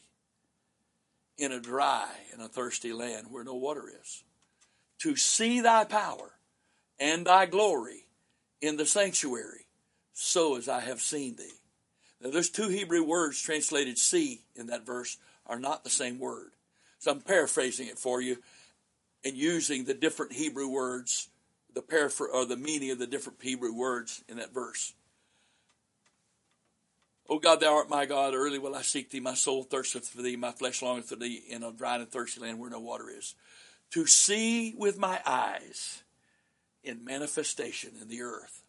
in a dry and a thirsty land where no water is, to see thy power and thy glory in the sanctuary, so as I have seen thee. Now, those two Hebrew words translated see in that verse are not the same word. So I'm paraphrasing it for you and using the different Hebrew words, the meaning of the different Hebrew words in that verse. O God, thou art my God, early will I seek thee, my soul thirsteth for thee, my flesh longeth for thee in a dry and thirsty land where no water is. To see with my eyes in manifestation in the earth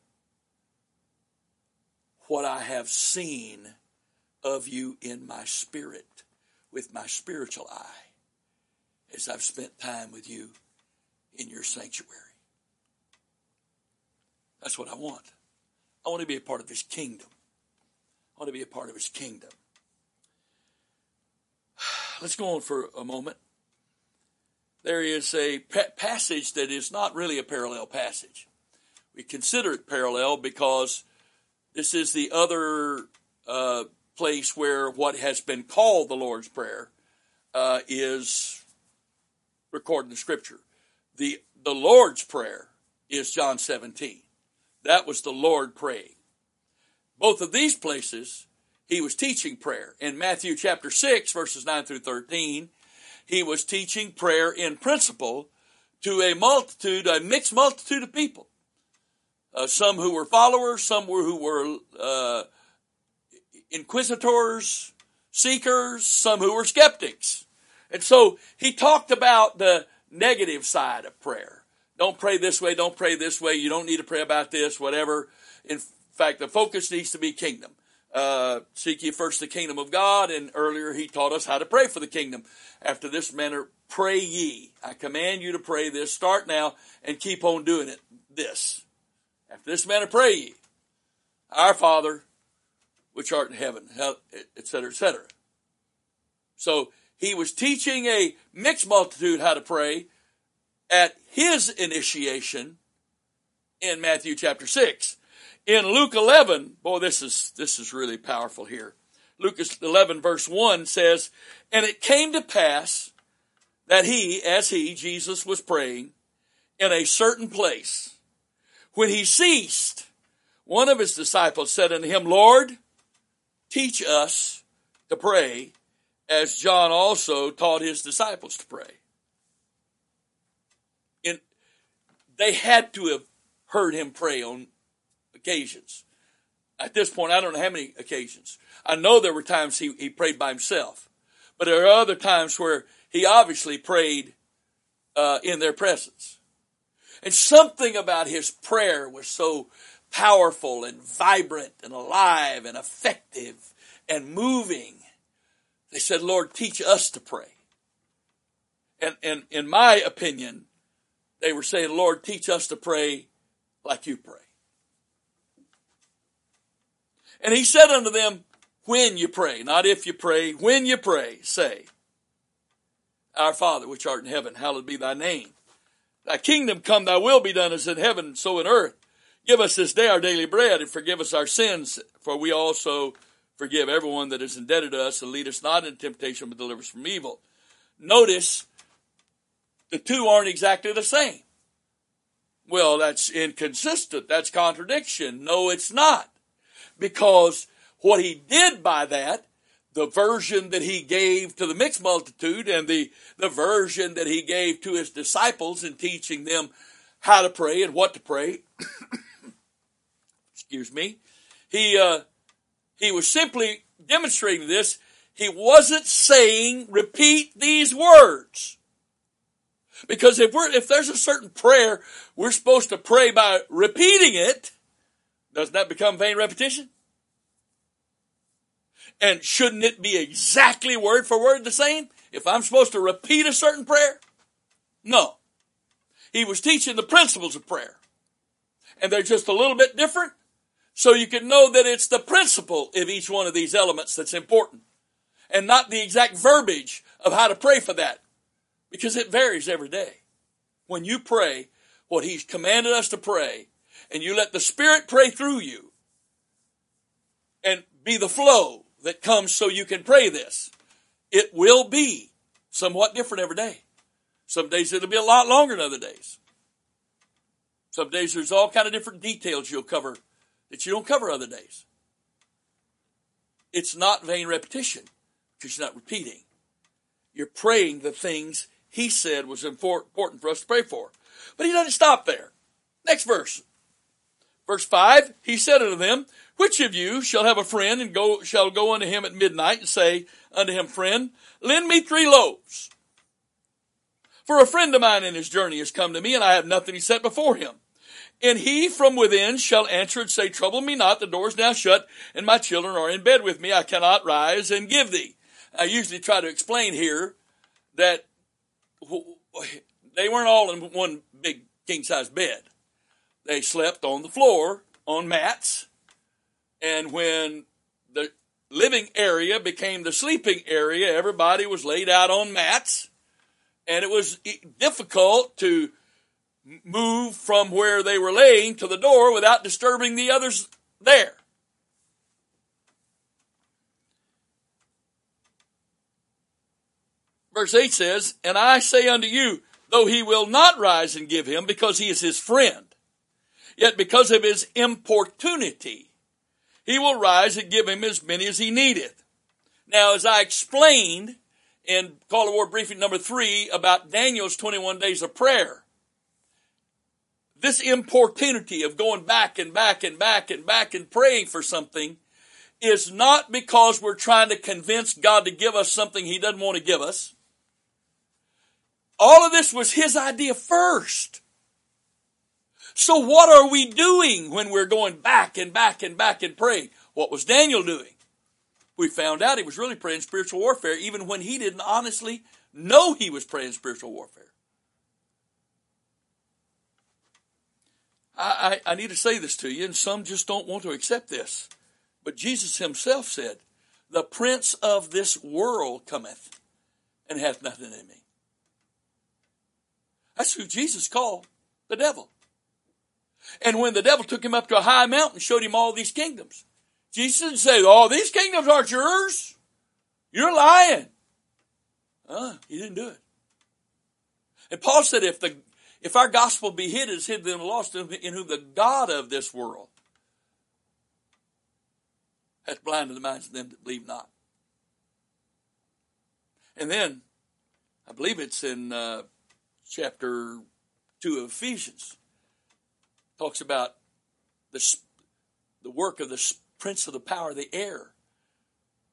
what I have seen of you in my spirit, with my spiritual eye, as I've spent time with you in your sanctuary. That's what I want. I want to be a part of his kingdom. I want to be a part of his kingdom. Let's go on for a moment. There is a passage that is not really a parallel passage. We consider it parallel because this is the other place where what has been called the Lord's Prayer is recorded in the Scripture. The Lord's Prayer is John 17. That was the Lord praying. Both of these places, he was teaching prayer. In Matthew chapter 6, verses 9 through 13, he was teaching prayer in principle to a mixed multitude of people. Some who were followers, some who were inquisitors, seekers, some who were skeptics. And so he talked about the negative side of prayer. Don't pray this way, don't pray this way, you don't need to pray about this, whatever. In fact, the focus needs to be kingdom. Seek ye first the kingdom of God, and earlier he taught us how to pray for the kingdom. After this manner, pray ye. I command you to pray this. Start now and keep on doing it. This. After this manner, pray ye. Our Father, which art in heaven, etc., etc. So he was teaching a mixed multitude how to pray at his initiation in Matthew chapter 6. In Luke 11, boy, this is really powerful here. Luke 11 verse 1 says, and it came to pass that Jesus was praying in a certain place. When he ceased, one of his disciples said unto him, Lord, teach us to pray as John also taught his disciples to pray. And they had to have heard him pray on occasions. At this point, I don't know how many occasions. I know there were times he prayed by himself, but there are other times where he obviously prayed in their presence. And something about his prayer was so powerful and vibrant and alive and effective and moving. They said, Lord, teach us to pray. And in my opinion, they were saying, Lord, teach us to pray like you pray. And he said unto them, when you pray, not if you pray, when you pray, say, Our Father, which art in heaven, hallowed be thy name. Thy kingdom come, thy will be done as in heaven, so in earth. Give us this day our daily bread, and forgive us our sins, for we also forgive everyone that is indebted to us, and lead us not into temptation, but deliver us from evil. Notice, the two aren't exactly the same. Well, that's inconsistent. That's contradiction. No, it's not. Because what he did by that, the version that he gave to the mixed multitude and the version that he gave to his disciples in teaching them how to pray and what to pray, excuse me, he was simply demonstrating this. He wasn't saying, repeat these words. Because if there's a certain prayer we're supposed to pray by repeating it, Doesn't that become vain repetition? And shouldn't it be exactly word for word the same if I'm supposed to repeat a certain prayer? No. He was teaching the principles of prayer. And they're just a little bit different. So you can know that it's the principle of each one of these elements that's important. And not the exact verbiage of how to pray for that. Because it varies every day. When you pray what he's commanded us to pray, and you let the Spirit pray through you, and be the flow that comes so you can pray this, it will be somewhat different every day. Some days it'll be a lot longer than other days. Some days there's all kind of different details you'll cover that you don't cover other days. It's not vain repetition because you're not repeating. You're praying the things he said was important for us to pray for. But he doesn't stop there. Next verse. Verse 5, he said unto them, which of you shall have a friend and shall go unto him at midnight and say unto him, friend, lend me 3 loaves. For a friend of mine in his journey has come to me, and I have nothing to set before him. And he from within shall answer and say, trouble me not, the door is now shut, and my children are in bed with me. I cannot rise and give thee. I usually try to explain here that they weren't all in one big king-size bed. They slept on the floor, on mats, and when the living area became the sleeping area, everybody was laid out on mats, and it was difficult to move from where they were laying to the door without disturbing the others there. Verse 8 says, and I say unto you, though he will not rise and give him, because he is his friend, yet because of his importunity, he will rise and give him as many as he needeth. Now, as I explained in Call to War Briefing number 3 about Daniel's 21 days of prayer, this importunity of going back and praying for something is not because we're trying to convince God to give us something he doesn't want to give us. All of this was his idea first. So what are we doing when we're going back and praying? What was Daniel doing? We found out he was really praying spiritual warfare, even when he didn't honestly know he was praying spiritual warfare. I need to say this to you, and some just don't want to accept this. But Jesus himself said, the prince of this world cometh and hath nothing in me. That's who Jesus called the devil. And when the devil took him up to a high mountain and showed him all these kingdoms, Jesus didn't say, oh, these kingdoms aren't yours. You're lying. He didn't do it. And Paul said, if our gospel be hid, it is hid in the lost, in whom the God of this world hath blinded the minds of them that believe not. And then, I believe it's in chapter 2 of Ephesians, talks about the work of the prince of the power of the air,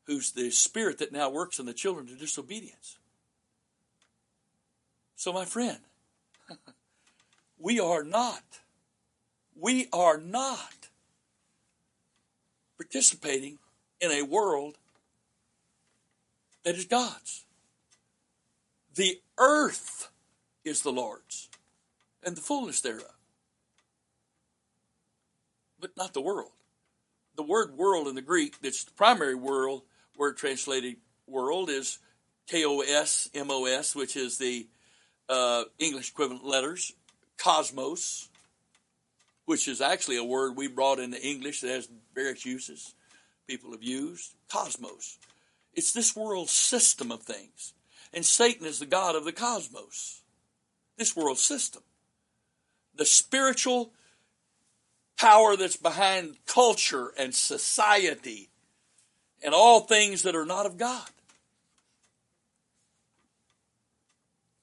who's the spirit that now works in the children to disobedience. So my friend, we are not participating in a world that is God's. The earth is the Lord's and the fullness thereof. But not the world. The word world in the Greek, that's the primary word translated world, is K-O-S-M-O-S, which is the English equivalent letters. Cosmos, which is actually a word we brought into English that has various uses. People have used cosmos. It's this world system of things. And Satan is the god of the cosmos. This world system. The spiritual power that's behind culture and society and all things that are not of God.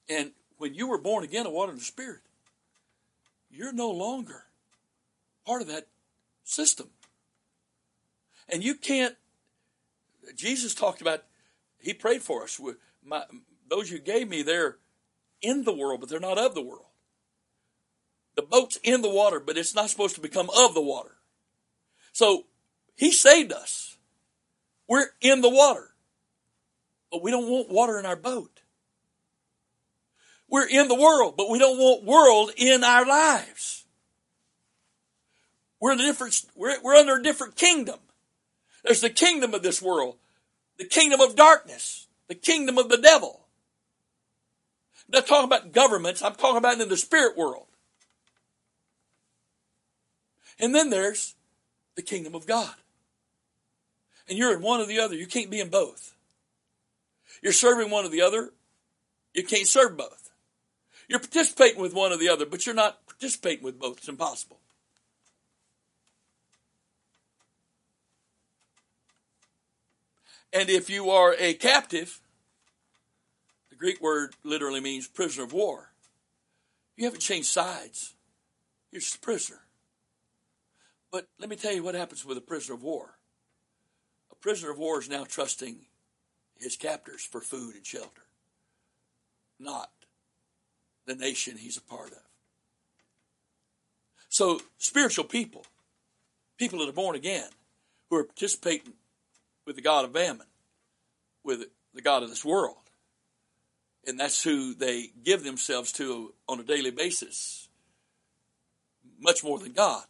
And when you were born again of water and the Spirit, you're no longer part of that system. And you can't, Jesus talked about, he prayed for us. Those you gave me, they're in the world, but they're not of the world. The boat's in the water, but it's not supposed to become of the water. So he saved us. We're in the water. But we don't want water in our boat. We're in the world, but we don't want world in our lives. We're in a different, we're under a different kingdom. There's the kingdom of this world, the kingdom of darkness, the kingdom of the devil. I'm not talking about governments. I'm talking about in the spirit world. And then there's the kingdom of God. And you're in one or the other. You can't be in both. You're serving one or the other. You can't serve both. You're participating with one or the other, but you're not participating with both. It's impossible. And if you are a captive, the Greek word literally means prisoner of war. You haven't changed sides. You're just a prisoner. But let me tell you what happens with a prisoner of war. A prisoner of war is now trusting his captors for food and shelter, not the nation he's a part of. So spiritual people, people that are born again, who are participating with the god of mammon, with the god of this world, and that's who they give themselves to on a daily basis, much more than God.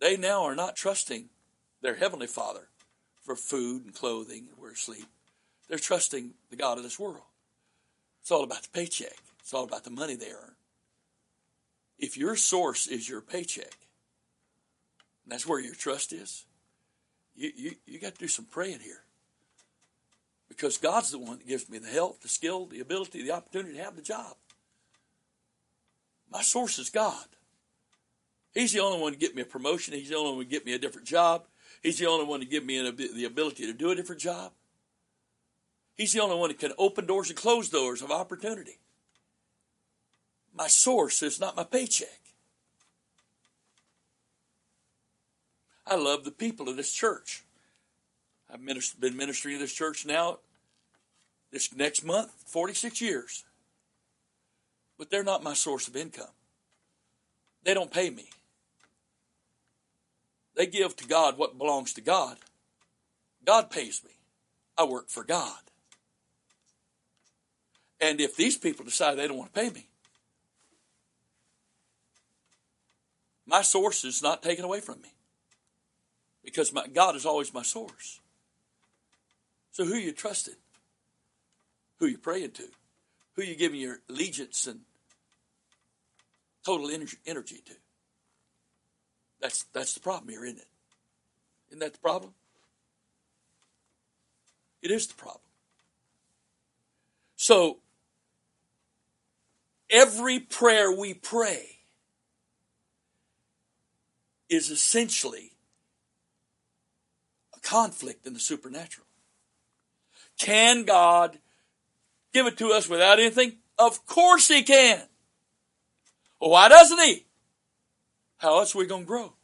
They now are not trusting their heavenly Father for food and clothing and where to sleep. They're trusting the god of this world. It's all about the paycheck. It's all about the money they earn. If your source is your paycheck, and that's where your trust is, you got to do some praying here. Because God's the one that gives me the health, the skill, the ability, the opportunity to have the job. My source is God. He's the only one to get me a promotion. He's the only one to get me a different job. He's the only one to give me the ability to do a different job. He's the only one that can open doors and close doors of opportunity. My source is not my paycheck. I love the people of this church. I've been ministering to this church now, this next month, 46 years. But they're not my source of income. They don't pay me. They give to God what belongs to God. God pays me. I work for God. And if these people decide they don't want to pay me, my source is not taken away from me. Because my God is always my source. So who you trusting? Who you praying to? Who you giving your allegiance and total energy to? That's the problem here, isn't it? Isn't that the problem? It is the problem. So every prayer we pray is essentially conflict in the supernatural. Can God give it to us without anything? Of course he can. Well, why doesn't he? How else are we going to grow?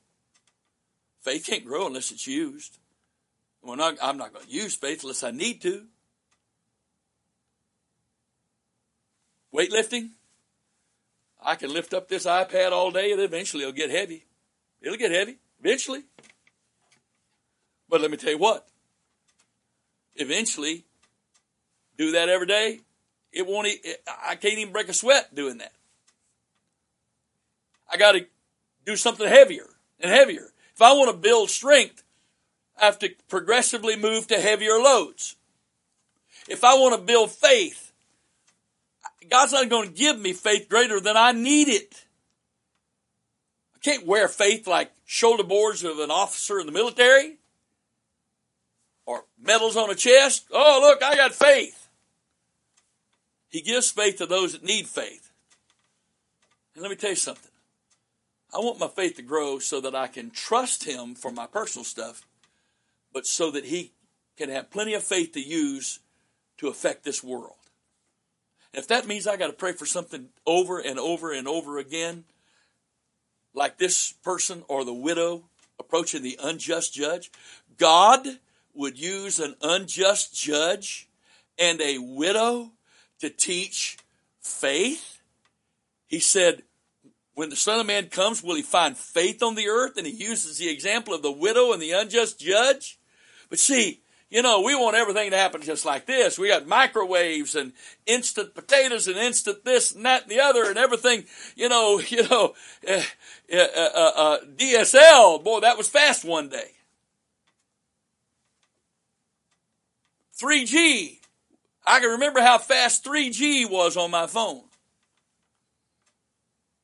Faith can't grow unless it's used. I'm not going to use faith unless I need to. Weightlifting. I can lift up this iPad all day and eventually it'll get heavy. It'll get heavy eventually. But let me tell you what, eventually, do that every day, I can't even break a sweat doing that. I got to do something heavier and heavier. If I want to build strength, I have to progressively move to heavier loads. If I want to build faith, God's not going to give me faith greater than I need it. I can't wear faith like shoulder boards of an officer in the military. Or medals on a chest. Oh, look, I got faith. He gives faith to those that need faith. And let me tell you something. I want my faith to grow so that I can trust him for my personal stuff, but so that he can have plenty of faith to use to affect this world. And if that means I got to pray for something over and over and over again, like this person or the widow approaching the unjust judge, God would use an unjust judge and a widow to teach faith? He said, When the Son of Man comes, will he find faith on the earth? And he uses the example of the widow and the unjust judge. But see, you know, we want everything to happen just like this. We got microwaves and instant potatoes and instant this and that and the other and everything. DSL, boy, that was fast one day. 3G. I can remember how fast 3G was on my phone.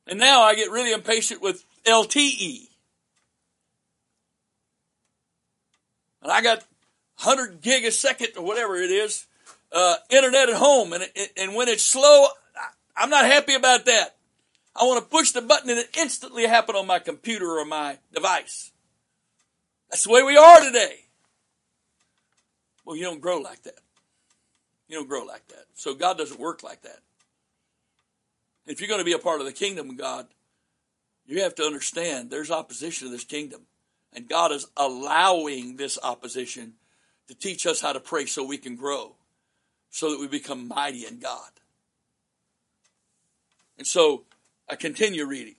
And now I get really impatient with LTE. And I got 100 gig a second or whatever it is, internet at home. And when it's slow, I'm not happy about that. I want to push the button and it instantly happen on my computer or my device. That's the way we are today. Well, you don't grow like that. You don't grow like that. So God doesn't work like that. If you're going to be a part of the kingdom of God, you have to understand there's opposition to this kingdom. And God is allowing this opposition to teach us how to pray so we can grow, so that we become mighty in God. And so I continue reading.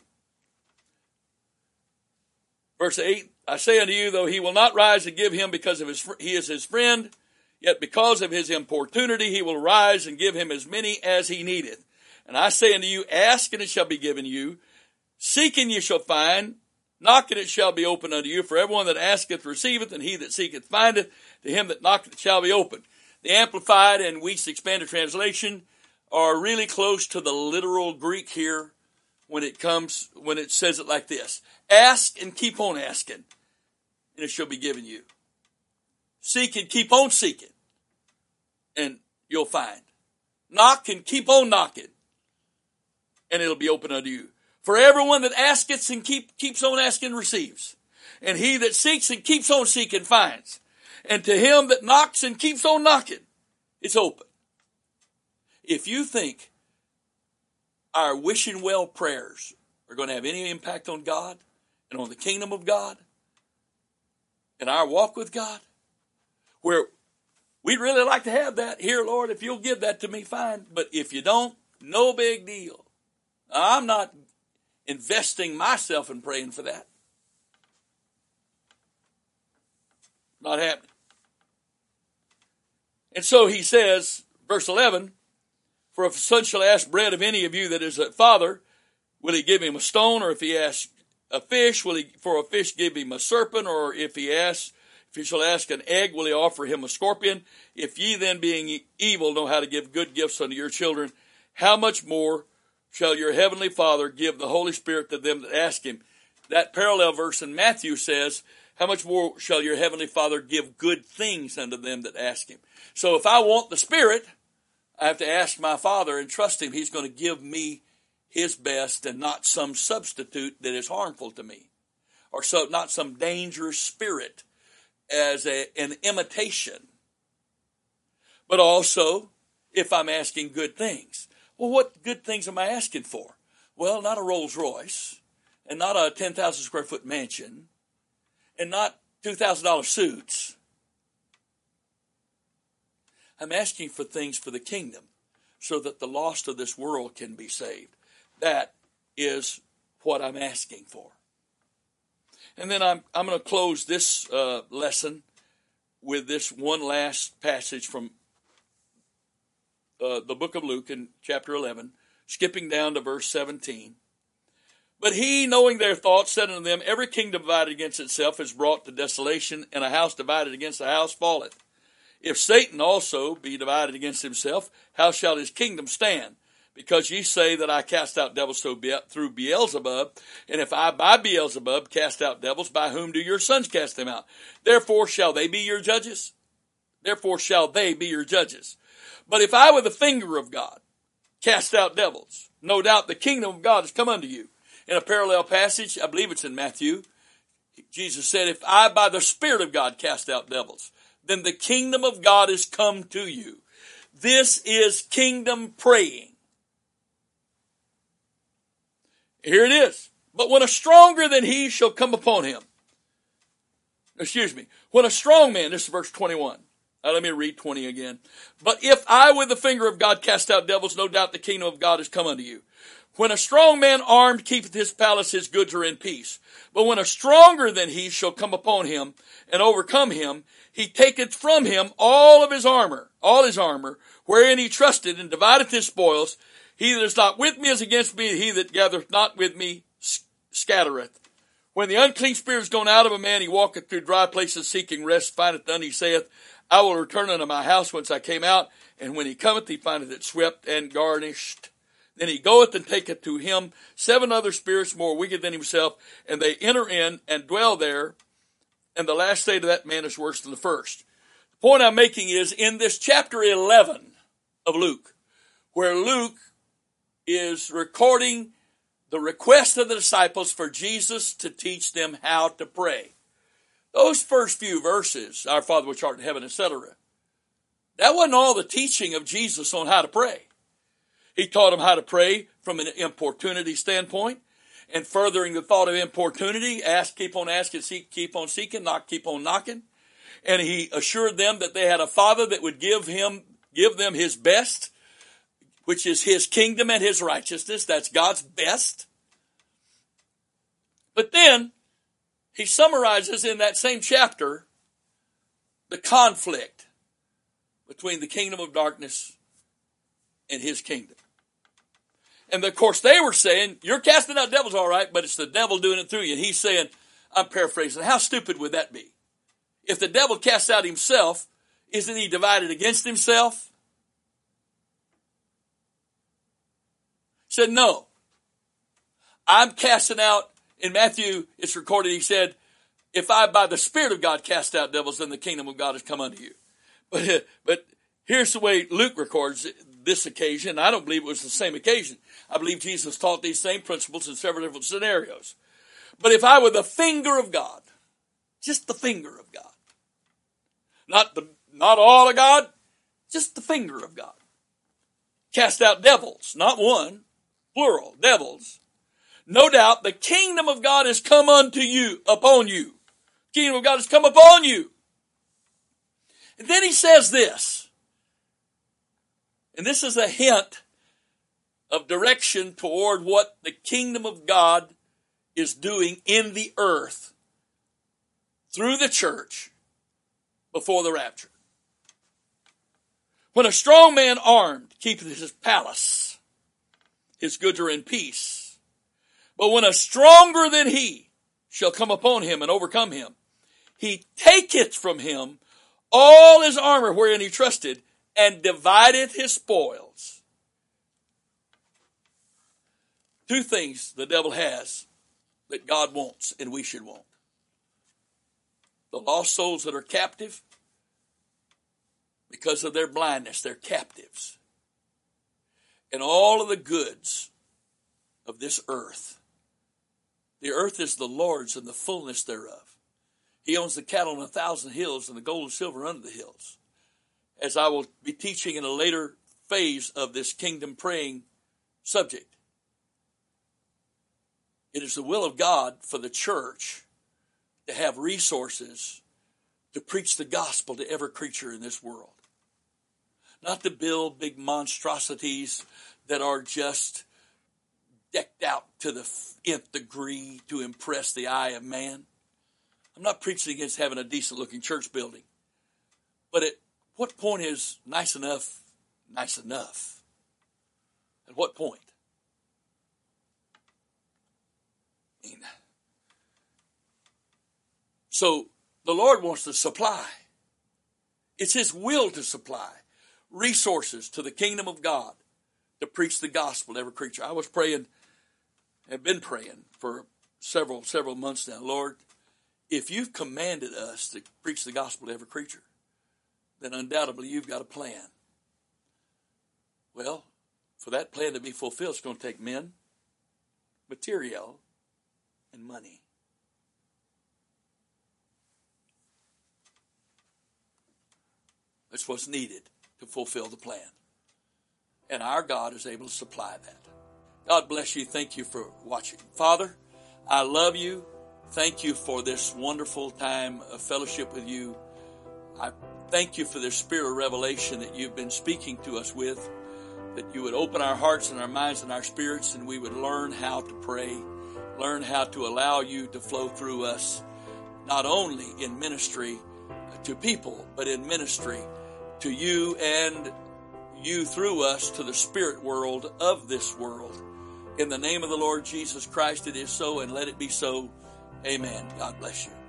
Verse 8, I say unto you, though he will not rise to give him because of he is his friend, yet because of his importunity he will rise and give him as many as he needeth. And I say unto you, ask and it shall be given you, seek and ye shall find, knock and it shall be opened unto you. For everyone that asketh receiveth, and he that seeketh findeth, to him that knocketh it shall be opened. The Amplified and Weeks Expanded Translation are really close to the literal Greek here when it says it like this. Ask and keep on asking, and it shall be given you. Seek and keep on seeking, and you'll find. Knock and keep on knocking, and it'll be open unto you. For everyone that asketh and keeps on asking receives. And he that seeks and keeps on seeking finds. And to him that knocks and keeps on knocking, it's open. If you think our wishing well prayers are going to have any impact on God and on the kingdom of God and our walk with God, where we'd really like to have that, here, Lord, if you'll give that to me, fine. But if you don't, no big deal. I'm not investing myself in praying for that. Not happening. And so he says, verse 11, for if a son shall ask bread of any of you that is a father, will he give him a stone? Or if he asks a fish, will he for a fish give him a serpent? Or if he shall ask an egg, will he offer him a scorpion? If ye then being evil know how to give good gifts unto your children, how much more shall your heavenly Father give the Holy Spirit to them that ask him? That parallel verse in Matthew says, how much more shall your heavenly Father give good things unto them that ask him? So if I want the Spirit, I have to ask my Father and trust him. He's going to give me his best and not some substitute that is harmful to me. Or so not some dangerous spirit as an imitation. But also, if I'm asking good things. Well, what good things am I asking for? Well, not a Rolls Royce, and not a 10,000 square foot mansion, and not $2,000 suits. I'm asking for things for the kingdom so that the lost of this world can be saved. That is what I'm asking for. And then I'm going to close this lesson with this one last passage from the book of Luke in chapter 11, skipping down to verse 17. But he, knowing their thoughts, said unto them, every kingdom divided against itself is brought to desolation, and a house divided against a house falleth. If Satan also be divided against himself, how shall his kingdom stand? Because ye say that I cast out devils through Beelzebub, and if I by Beelzebub cast out devils, by whom do your sons cast them out? Therefore shall they be your judges? Therefore shall they be your judges. But if I with the finger of God cast out devils, no doubt the kingdom of God has come unto you. In a parallel passage, I believe it's in Matthew, Jesus said, if I by the Spirit of God cast out devils, then the kingdom of God is come to you. This is kingdom praying. Here it is. But when a stronger than he shall come upon him. Excuse me. When a strong man, this is verse 21. Let me read 20 again. But if I with the finger of God cast out devils, no doubt the kingdom of God is come unto you. When a strong man armed keepeth his palace, his goods are in peace. But when a stronger than he shall come upon him and overcome him, he taketh from him all his armor, wherein he trusted, and divideth his spoils. He that is not with me is against me, and he that gathereth not with me scattereth. When the unclean spirit is gone out of a man, he walketh through dry places, seeking rest, findeth none. He saith, I will return unto my house whence I came out. And when he cometh, he findeth it swept and garnished. Then he goeth and taketh to him 7 other spirits more wicked than himself, and they enter in and dwell there. And the last state of that man is worse than the first. The point I'm making is in this chapter 11 of Luke, where Luke is recording the request of the disciples for Jesus to teach them how to pray. Those first few verses, our Father which art in heaven, etc., that wasn't all the teaching of Jesus on how to pray. He taught them how to pray from an importunity standpoint, and furthering the thought of importunity, ask, keep on asking, seek, keep on seeking, knock, keep on knocking. And he assured them that they had a Father that would give them his best, which is his kingdom and his righteousness. That's God's best. But then he summarizes in that same chapter the conflict between the kingdom of darkness and his kingdom. And of course they were saying, you're casting out devils all right, but it's the devil doing it through you. And he's saying, I'm paraphrasing, how stupid would that be? If the devil casts out himself, isn't he divided against himself? He said, no, I'm casting out. In Matthew, it's recorded, he said, if I by the Spirit of God cast out devils, then the kingdom of God has come unto you. But here's the way Luke records this occasion. I don't believe it was the same occasion. I believe Jesus taught these same principles in several different scenarios. But if I were the finger of God, just the finger of God, not all of God, just the finger of God, cast out devils, not one, plural, devils, no doubt the kingdom of God has come unto you, upon you. The kingdom of God has come upon you. And then he says this, and this is a hint of direction toward what the kingdom of God is doing in the earth through the church before the rapture. When a strong man armed keepeth his palace, his goods are in peace. But when a stronger than he shall come upon him and overcome him, he taketh from him all his armor wherein he trusted, and divideth his spoils. 2 things the devil has that God wants and we should want: the lost souls that are captive because of their blindness, they're captives, and all of the goods of this earth. The earth is the Lord's and the fullness thereof. He owns the cattle on 1,000 hills and the gold and silver under the hills. As I will be teaching in a later phase of this kingdom praying subject, it is the will of God for the church to have resources to preach the gospel to every creature in this world. Not to build big monstrosities that are just decked out to the nth degree to impress the eye of man. I'm not preaching against having a decent-looking church building, but at what point is nice enough, nice enough? At what point? So the Lord wants to supply. It's his will to supply resources to the kingdom of God to preach the gospel to every creature. I was praying, have been praying for several months now. Lord, if you've commanded us to preach the gospel to every creature, then undoubtedly you've got a plan. Well, for that plan to be fulfilled, it's going to take men, material, and money. That's what's needed to fulfill the plan. And our God is able to supply that. God bless you. Thank you for watching. Father, I love you. Thank you for this wonderful time of fellowship with you. I Thank you for this spirit of revelation that you've been speaking to us with, that you would open our hearts and our minds and our spirits, and we would learn how to pray, learn how to allow you to flow through us, not only in ministry to people, but in ministry to you and you through us to the spirit world of this world. In the name of the Lord Jesus Christ, it is so, and let it be so. Amen. God bless you.